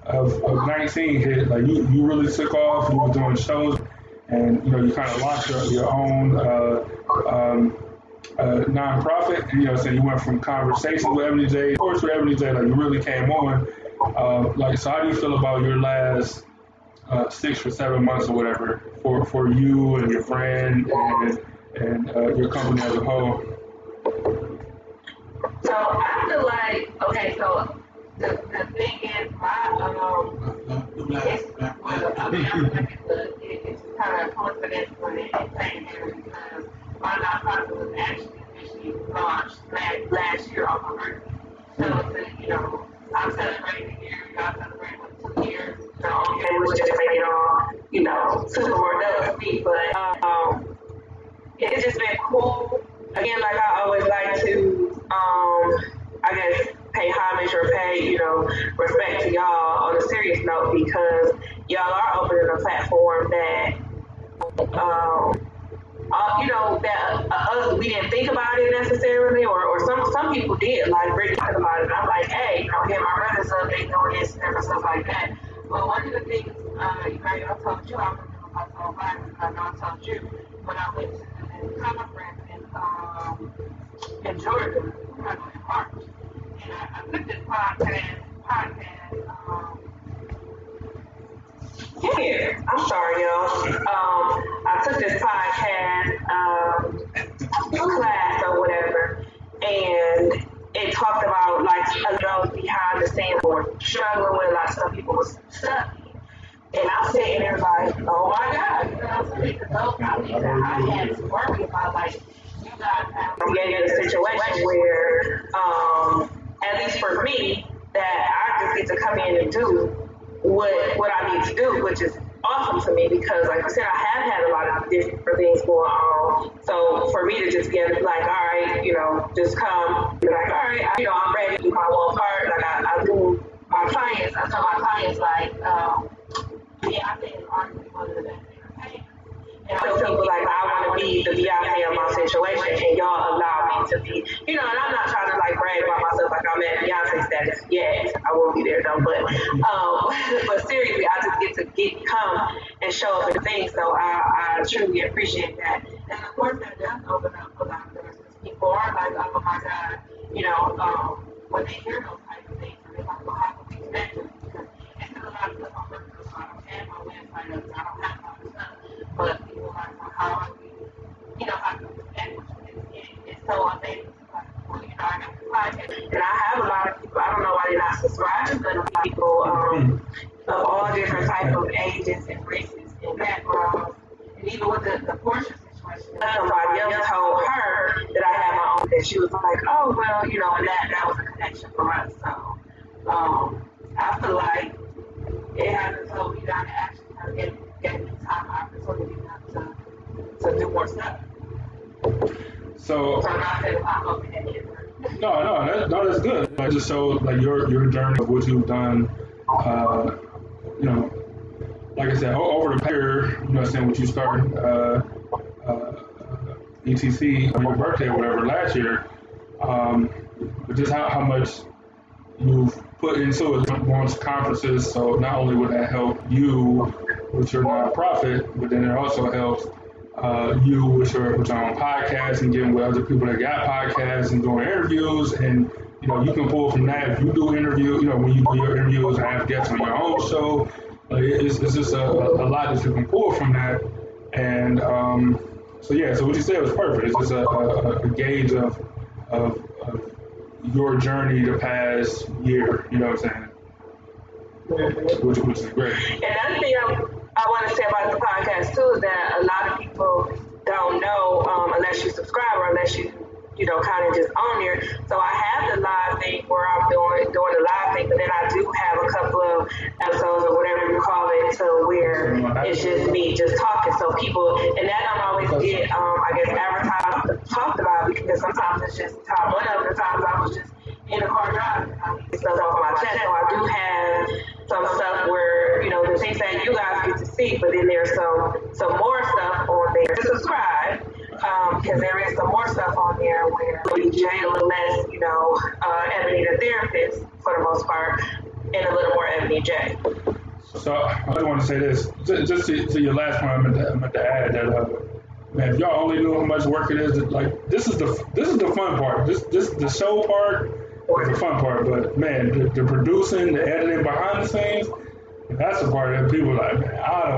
of 19 hit, like you really took off. You were doing shows, and you kind of launched your own nonprofit. And, so you went from conversations with Ebony J, of course, with Ebony J, like you really came on. So how do you feel about your last 6 or 7 months or whatever for you and your brand and your company as a whole? So I feel like, so the thing is, it's kind of a coincidence when it came here, because my nonprofit was actually officially launched last year on my birthday. So it's I'm celebrating here, y'all celebrating with 2 years. It was just made on, to the world that was me. But it's just been cool. Again, like I always like to, pay homage or pay, respect to y'all on a serious note, because y'all are opening a platform that, that us, we didn't think about it necessarily, or some people did, like Brittany talked about it, and I'm like, hey, my brothers up, they doing this and stuff like that. But one of the things, I told you, I remember I told mine, because I know I told you, when I went to the conference in Jordan, in March, and I put this podcast yeah, I'm sorry, y'all. I took this podcast class or whatever, and it talked about behind the scenes or struggling with a lot of stuff people was stuck in. And I'm sitting there like, oh my God, I had to worry about, you guys have created a situation where, at least for me, that I just get to come in and do what I need to do, which is awesome to me, because like I said, I have had a lot of different things going on. So for me to just get all right, just come, be like, all right, I'm ready to do my own part. I do my clients. I tell my clients I think it's one of the best entertainers. And I tell people I want to be the VIP of my situation, and y'all allow me to be, and I'm not trying to brag about myself I'm at Beyonce status. Yes, I won't be there though, but seriously, I just get to come and show up and things. So I truly appreciate that. And of course, that does open up a lot of doors. People are like, oh my God, when they hear those type of things, they're like, well, how can we expect this? Because it's a lot of stuff I'm working on. I don't have my website up, I don't have all this stuff. But people are like, well, how do we, how can we expect this? It's so amazing. I got the podcast, and I have a lot of people. I don't know why they're not subscribing, but a lot of people of all different types of ages and races and backgrounds, and even with the Porsche situation, somebody else told her that I had my own, and she was like, "Oh well, and that was a connection for us." So I feel like better. So we got to actually get the time opportunity to do more stuff. So not say I'm open and different. No, that's good. That just shows like your journey of what you've done. You know, like I said, over the year, you know, saying what you started ETC on your birthday or whatever last year, but just how much you've put into it, going to conferences. So not only would that help you with your nonprofit, but then it also helps you with your own podcast and getting with other people that got podcasts and doing interviews. And you know, you can pull from that if you do interview. You know, when you do your interviews and have guests on your own show, it's just a lot that you can pull from that. And so yeah, so what you said was perfect. It's just a gauge of your journey the past year, you know what I'm saying? Which is great. And another thing I want to say about the podcast too is that a lot of people don't know unless you subscribe or unless you kind of just on there. So I have the live thing where I'm doing the live thing, but then I do have a couple of episodes or whatever you call it to where it's just me just talking. So people, and that don't always get, I guess, advertised, talked about, because sometimes it's just top one of the times I was just in the car driving. I get stuff off my chest. So I do have some stuff where, you know, the things that you guys get to see, but then there's some more stuff on there to subscribe. Because there is some more stuff on there where we gain a little less, you know, Ebony the therapist for the most part, and a little more Ebony J. So I do want to say this, just to your last point, I meant to add that, man, if y'all only knew how much work it is, like this is the fun part. This the show part is the fun part, but man, the producing, the editing behind the scenes, that's the part that people are like, man, I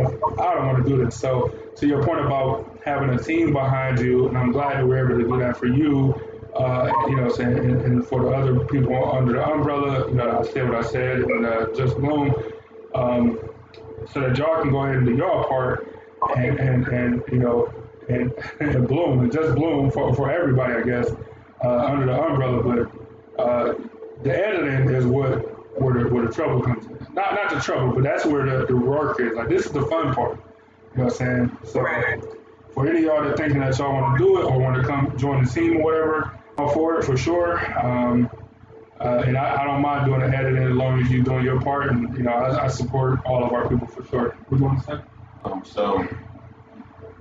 don't want to do this. So to your point about having a team behind you, and I'm glad that we're able to do that for you, you know, and for the other people under the umbrella, you know, I said what I said, and just Bloom, so that y'all can go ahead and do your part, and you know, and bloom, and just bloom for everybody, I guess, under the umbrella. But the editing is where the trouble comes in. Not the trouble, but that's where the work is. Like, this is the fun part. You know what I'm saying? So for any of y'all that thinking that y'all want to do it or want to come join the team or whatever, go for it for sure. And I don't mind doing the editing as long as you're doing your part. And, you know, I support all of our people for sure. What do you want to say? So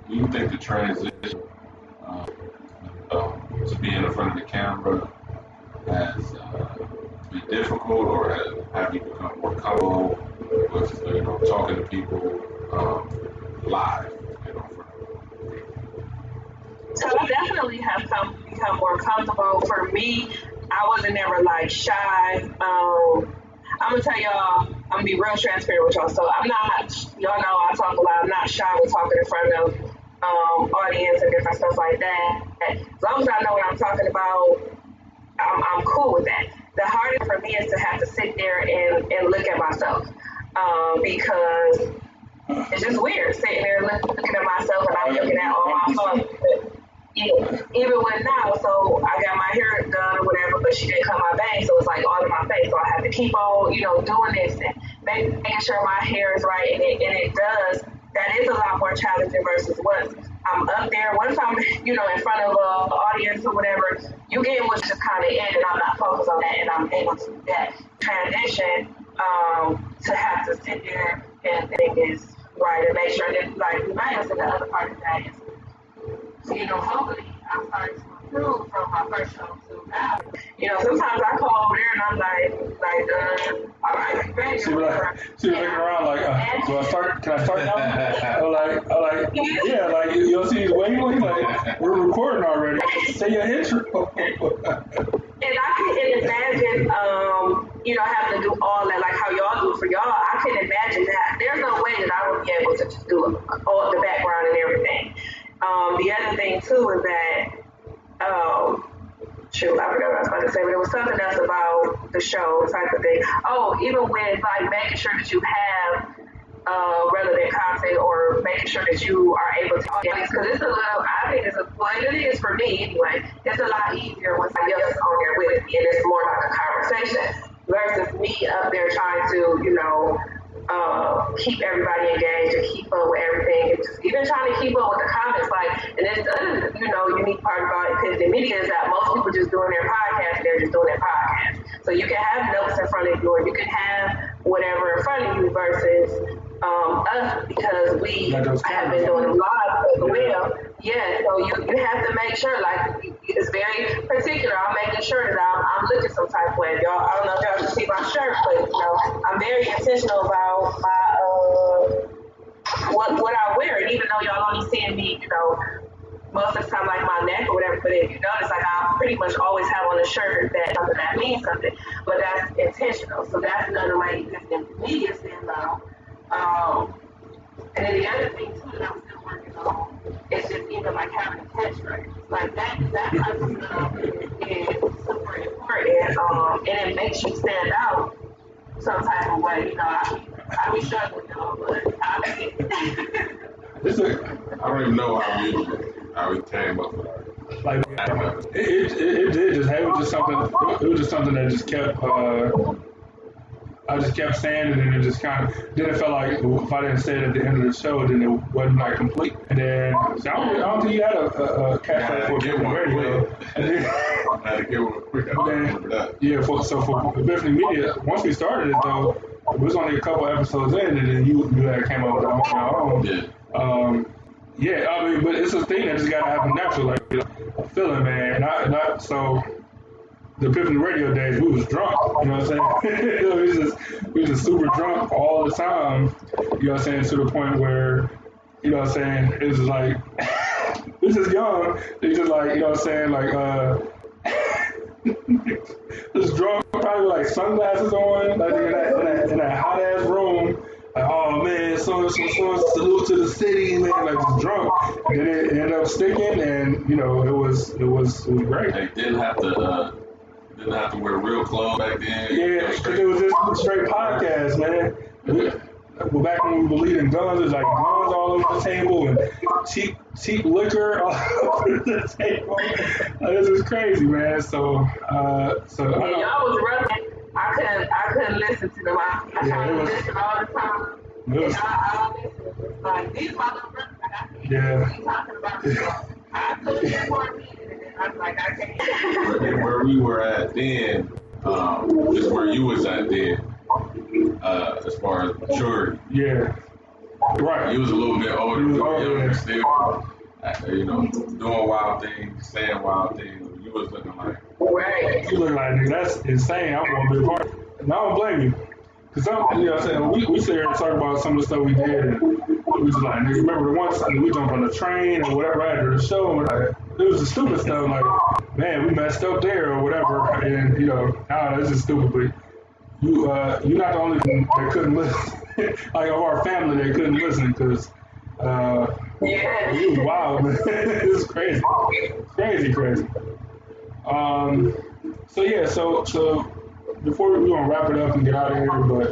do you think the transition to being in front of the camera has be difficult, or have you become more comfortable with, you know, talking to people live? You know, so I definitely have become more comfortable. For me, I wasn't ever like shy. I'm gonna tell y'all, I'm gonna be real transparent with y'all. So I'm not, y'all know I talk a lot. I'm not shy with talking in front of audience and different stuff like that. As long as I know what I'm talking about, I'm cool with that. The hardest for me is to have to sit there and look at myself, because it's just weird sitting there looking at myself, and I'm looking at all my photos. Even with now, so I got my hair done or whatever, but she didn't cut my bangs, so it's like all in my face. So I have to keep on, you know, doing this and making sure my hair is right, and it does. That is a lot more challenging versus once I'm up there. Once I'm, you know, in front of an audience or whatever, you get what's just kind of in, and I'm not focused on that, and I'm able to do that transition to have to sit there and think is right and make sure that, like, remind us that the other part of that is, you know, hopefully I'm starting to improve from my first show to now. You know, sometimes I come over there and I'm like, all right, ready. She was looking around like, do I start? Can I start now? I'm like, yeah, like, you'll see he's waiting, like, we're recording already. Say your intro. And I couldn't imagine, you know, having to do all that, like how y'all do for y'all. I couldn't imagine that. There's no way that I would be able to just do all the background and everything. The other thing too is that, shoot, I forgot what I was about to say, but it was something else about the show type of thing. Oh, even with like making sure that you have relevant content, or making sure that you are able to, because it's a little, I think it's a, well, it is for me anyway, it's a lot easier when somebody else is on there with me, and it's more like a conversation versus me up there trying to, you know, keep everybody engaged and keep up with everything. And just even trying to keep up with the comments. Like, and that's the other, unique part about Epiphany Media is that most people just doing their podcast, they're just doing their podcast. So you can have notes in front of you, or you can have whatever in front of you versus us, because we have been doing live as well. Yeah, so you have to make sure, like, it's very particular. I'm making sure that I'm looking some type of way. Y'all, I don't know if y'all can see my shirt, but I'm very intentional about my what I wear. And even though y'all only seeing me, most of the time, like my neck or whatever, but if you notice, like I pretty much always have on a shirt that something that means something, but that's intentional. So that's another way you can media stand low. And then the other thing too that I'm still working on is just even like having a catchphrase. Like that type of stuff is super important, and it makes you stand out some type of way. I be struggling but I don't even know how we came up with it. Like it did just it was just something. It was just something that just kept. I just kept saying it, and it just kind of, then it felt like if I didn't say it at the end of the show, then it wasn't like complete. And then, so I don't think you had a catchphrase for Epiphany Radio. I had to get one quick. I remember that. Yeah, so for Epiphany Media, once we started it though, it was only a couple episodes in, and then you had came up with it on your own. Yeah. Yeah, I mean, but it's a thing that just got to happen natural, like a feeling, man. Not so. The Epiphany Radio days, we was drunk, we was just super drunk all the time, to the point where, it was like, this is young, it's just like, just drunk, probably like sunglasses on, like in that hot ass room, like, oh man, so salute to the city, man, like just drunk, and then it ended up sticking, and, it was great. They didn't have to, didn't have to wear real clothes back then. Yeah, it was just straight podcast, man. Well, back when we believed in guns, it was like guns all over the table and cheap liquor all over the table. This is crazy, man. So y'all was running. I couldn't listen to them. I tried to listen all the time. I listen. Like these motherfuckers, I talking about stuff. I couldn't afford me. I'm like, I can't. And where we were at then, just where you was at then, as far as maturity. Yeah. Right. You was a little bit older. You was older. Still, doing wild things, saying wild things. You was looking like. Right. You look like, nigga, that's insane. I want to be a part of it. And I don't blame you. Because we sit here and talk about some of the stuff we did. And we was like, nigga, remember the one time we jumped on the train or whatever after the show and we're like, it was the stupid stuff, like, man, we messed up there or whatever, and, that's just stupid, but you're not the only one that couldn't listen, like, of our family that couldn't listen, because you was wild, man. It was crazy, crazy. So before we're going to wrap it up and get out of here, but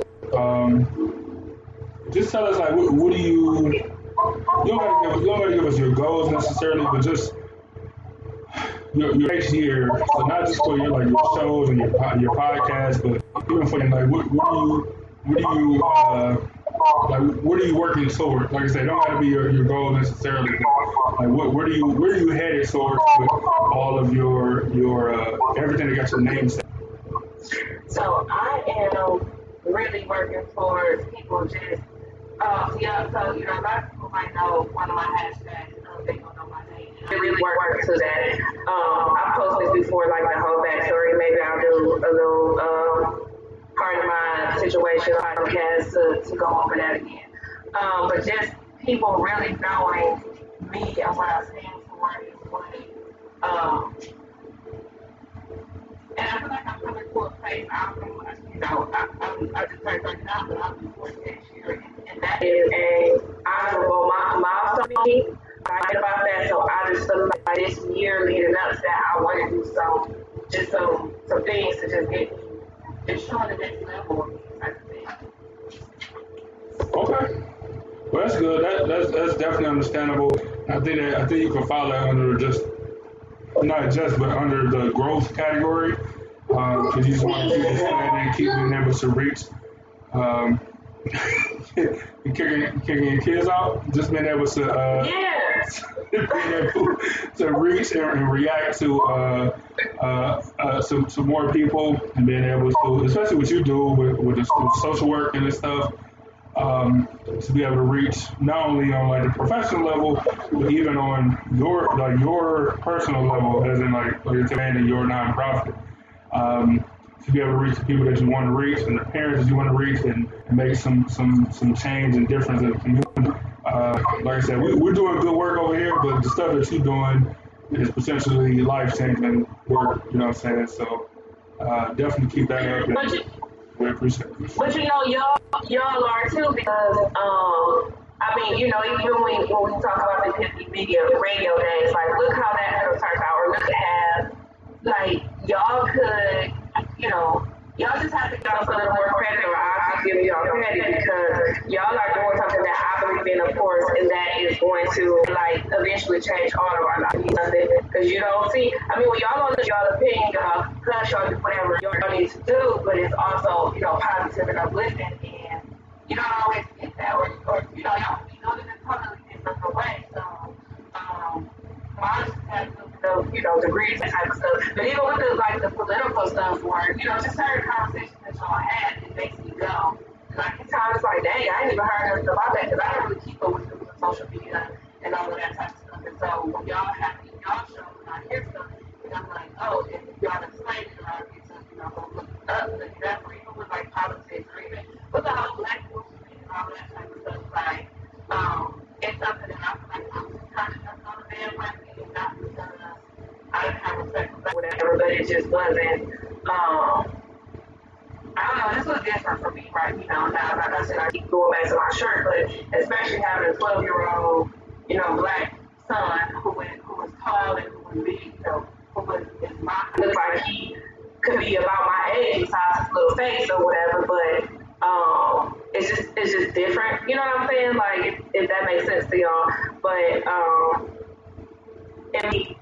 just tell us, like, what do you don't got to give us your goals necessarily, but just your next year, so not just for your shows and your podcasts, but even for what are you working towards? Like I said, it don't have to be your goal necessarily. But where are you headed towards with all of your everything that got your name set? So I am really working towards people just a lot of people might know one of my hashtags. They don't know my name. I really work to that. I posted before, like my whole backstory. Maybe I'll do a little part of my situation podcast to go over that again. But just people really knowing me and what I stand for is what. And I feel like I'm coming to a place. I just turned 39, but I'll be 40 next year, and that is a honorable milestone for me. About that, so I just feel like this year leading up to that, I want to do some things to just get show the next level. Okay, well that's good. That's definitely understandable. I think you can file that under but under the growth category, because you just want to keep expanding, keep being able to reach. Kicking your kids out, just being able to to reach and react to more people, and being able to, especially what you do with the social work and this stuff, to be able to reach not only on like the professional level, but even on your personal level, as in like your command and your nonprofit. To be able to reach the people that you want to reach and the parents that you want to reach, and make some change and difference in the community. Like I said, we're doing good work over here, but the stuff that you're doing is potentially life-changing work, you know what I'm saying? So definitely keep that up. But we appreciate it. But you know, y'all are too, because, I mean, you know, even when we talk about the Epiphany Media radio days, like, look how that could have turned out, or look at, like, y'all could... You know, y'all just have to give us a little more credit, or I'll give y'all credit, because y'all are doing something that I believe in, of course, and that is going to, like, eventually change all of our lives. Because you don't see, I mean, when y'all don't know y'all opinion, y'all hush, y'all do whatever y'all need to do, but it's also, you know, positive and uplifting, and you don't always get that, or you know, y'all be doing it totally different way, so, you know, degrees and type of stuff. But even with the, like, the political stuff, or, you know, just certain conversations that y'all had, it makes me go. Like, it's times like, dang, I ain't even heard nothing about that, because I don't really keep up with the social media and all of that type of stuff. And so when y'all have me, y'all show when I hear stuff, and I'm like, oh, if y'all explain it, I need to, you know, go look it up, look it up, or even with, like, politics, or even with the whole Black Box and all that type of stuff, like, it's something that I'm like, I'm just trying to jump on the bandwagon. Not because I didn't have respect for whatever, but it just wasn't, I don't know, this was different for me, right, you know, now, like I said, I keep going back to my shirt, but especially having a 12-year-old, you know, Black son, who was tall and who was big, you know, who was, looked like he could be about my age, besides his little face or whatever, but, it's just different, you know what I'm saying, like, if that makes sense to y'all, but, and we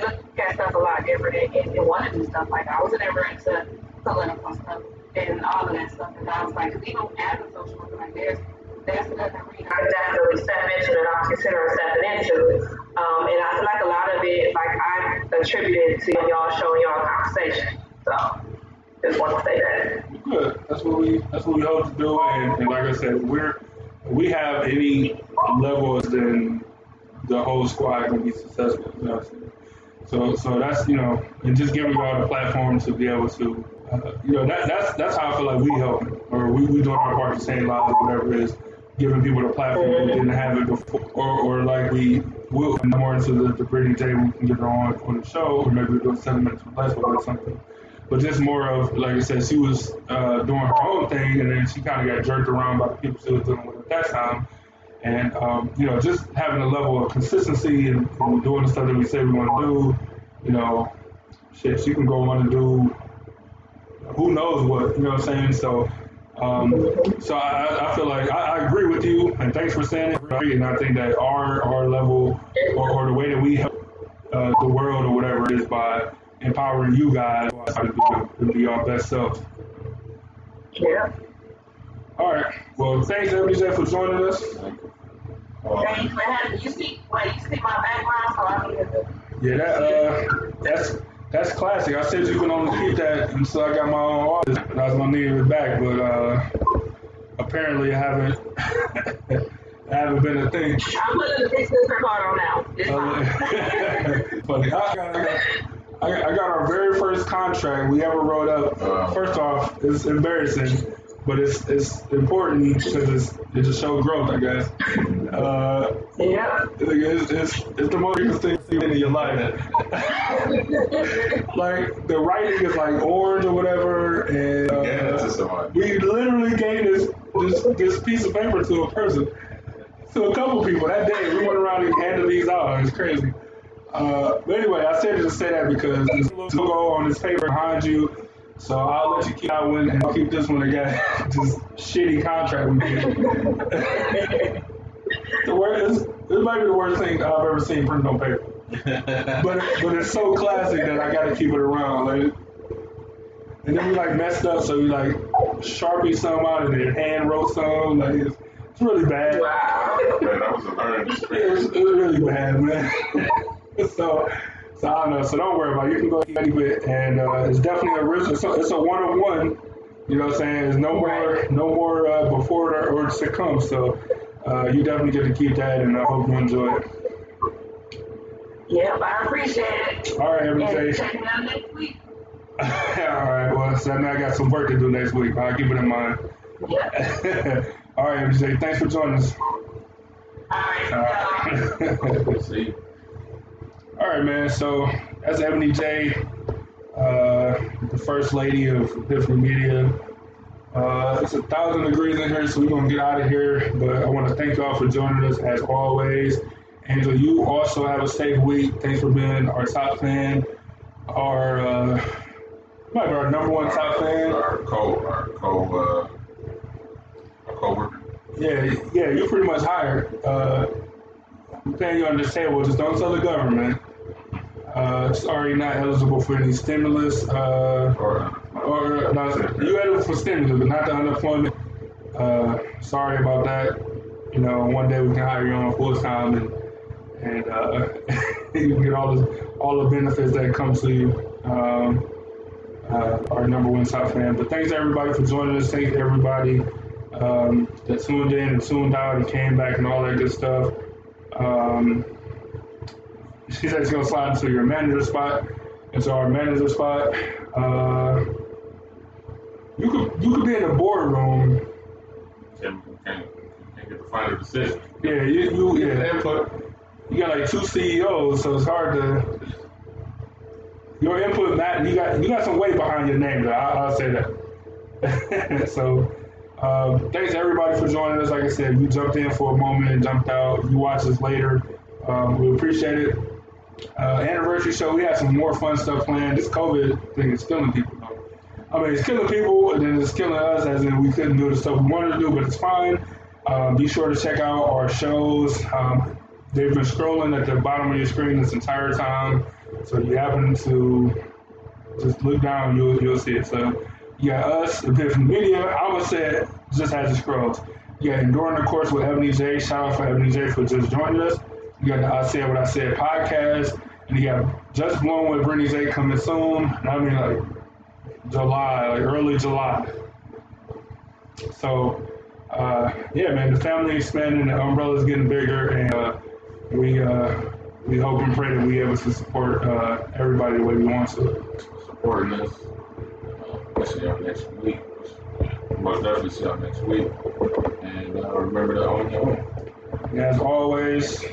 look at stuff a lot different and want to do stuff like that. I was never into political stuff and all of that stuff. And I was like, we don't have a social worker like this. That's another arena that I really step into and I consider stepping into. And I feel like a lot of it, like I attributed to y'all showing y'all conversation. So just want to say that. Good. That's what we hope to do. And like I said, we have any levels in the whole squad can be successful. You know, so that's, you know, and just giving y'all the platform to be able to, you know, that's how I feel like we helping, or we doing our part to save lives, whatever it is, giving people the platform who didn't have it before, or like we will more into the Brittany J, we can get her on the show, or maybe we're doing 7 minutes or less or something. But just more of, like I said, she was doing her own thing, and then she kind of got jerked around by the people she was dealing with at that time. And, you know, just having a level of consistency and doing the stuff that we say we want to do, you know, shit, she can go on and do who knows what, you know what I'm saying? So so I feel like I agree with you, and thanks for saying it. And I think that our level or the way that we help the world or whatever it is by empowering you guys to be our best self. Yeah. All right. Well, thanks, everybody, for joining us. Thanks for having you see my background, so I need to... Yeah, that's classic. I said you can only keep that until I got my own office, and I was going to need it back, but apparently I haven't been a thing. I'm putting the sister card on now. It's fine. Funny. I got our very first contract we ever wrote up. First off, it's embarrassing. But it's important because it just shows growth, I guess. Yeah. It's the most interesting thing in your life. Like, the writing is like orange or whatever, and we literally gave this piece of paper to a person, to a couple people that day. We went around and handed these out. It's crazy. But anyway, I said to just say that because there's a logo on this paper behind you. So I'll let you keep that one, and I'll keep this one again. Just shitty contract we did. It might be the worst thing I've ever seen printed on paper. But it's so classic that I got to keep it around. Like, And then we like messed up, so we like Sharpie some out and then hand wrote some. Like it's really bad. Wow. Man, that was a learning experience. It was really bad, man. So I don't know. So don't worry about it. You can go eat it, and it's definitely original. It's a one-on-one. You know what I'm saying? There's no more before or to come. So you definitely get to keep that, and I hope you enjoy it. Yep, I appreciate it. All right, everybody. Check it out next week. All right, well, so now I got some work to do next week. I'll keep it in mind. Yeah. All right, everybody. Thanks for joining us. All right. See you. All right, man. So that's Ebony J, the first lady of Epiphany Media. It's 1,000 degrees in here, so we're gonna get out of here. But I want to thank y'all for joining us as always. Angel, you also have a safe week. Thanks for being our top fan, our number one top fan. Our co-worker. Yeah, you're pretty much hired. I'm paying you on this table. Just don't tell the government. It's already not eligible for any stimulus. You're eligible for stimulus, but not the unemployment. Sorry about that. You know, one day we can hire you on full time and you can get all the benefits that come to you. Our number one top fan. But thanks everybody for joining us. Thanks everybody that tuned in and tuned out and came back and all that good stuff. She said she's gonna slide into your manager spot, into our manager spot. You could be in the boardroom. Yeah, you can't get the final decision. Yeah, you get the input. You got like two CEOs, so it's hard to your input. Matt, you got some weight behind your name. I'll say that. So. Thanks everybody for joining us. Like I said, you jumped in for a moment and jumped out. You watch us later. We appreciate it. Anniversary show. We had some more fun stuff planned. This COVID thing is killing people. I mean, it's killing people, and then it's killing us, as in we couldn't do the stuff we wanted to do, but it's fine. Be sure to check out our shows. They've been scrolling at the bottom of your screen this entire time, so if you happen to just look down, you'll see it. So. Yeah, us, the Epiphany Media, I would say just had the scrolls. Yeah, Enduring the Course with Ebony J. Shout out for Ebony J for just joining us. You got the I Said What I Said podcast. And you got Just Blown with Brittany J coming soon. I mean, like July, like early July. So, yeah, man, the family expanding, the umbrella's getting bigger. And we hope and pray that we're able to support everybody the way we want to. Supporting us. We'll see y'all next week. Most definitely see y'all next week. And remember to own your own. And as always,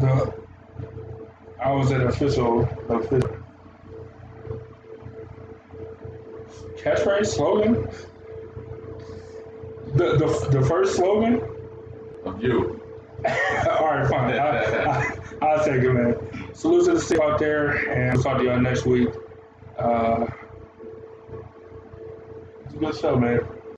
I was an official catchphrase slogan. The first slogan of you. All right, fine. I'll take it, man. Salute to the city out there, and we'll talk to y'all next week. It's a good show, man.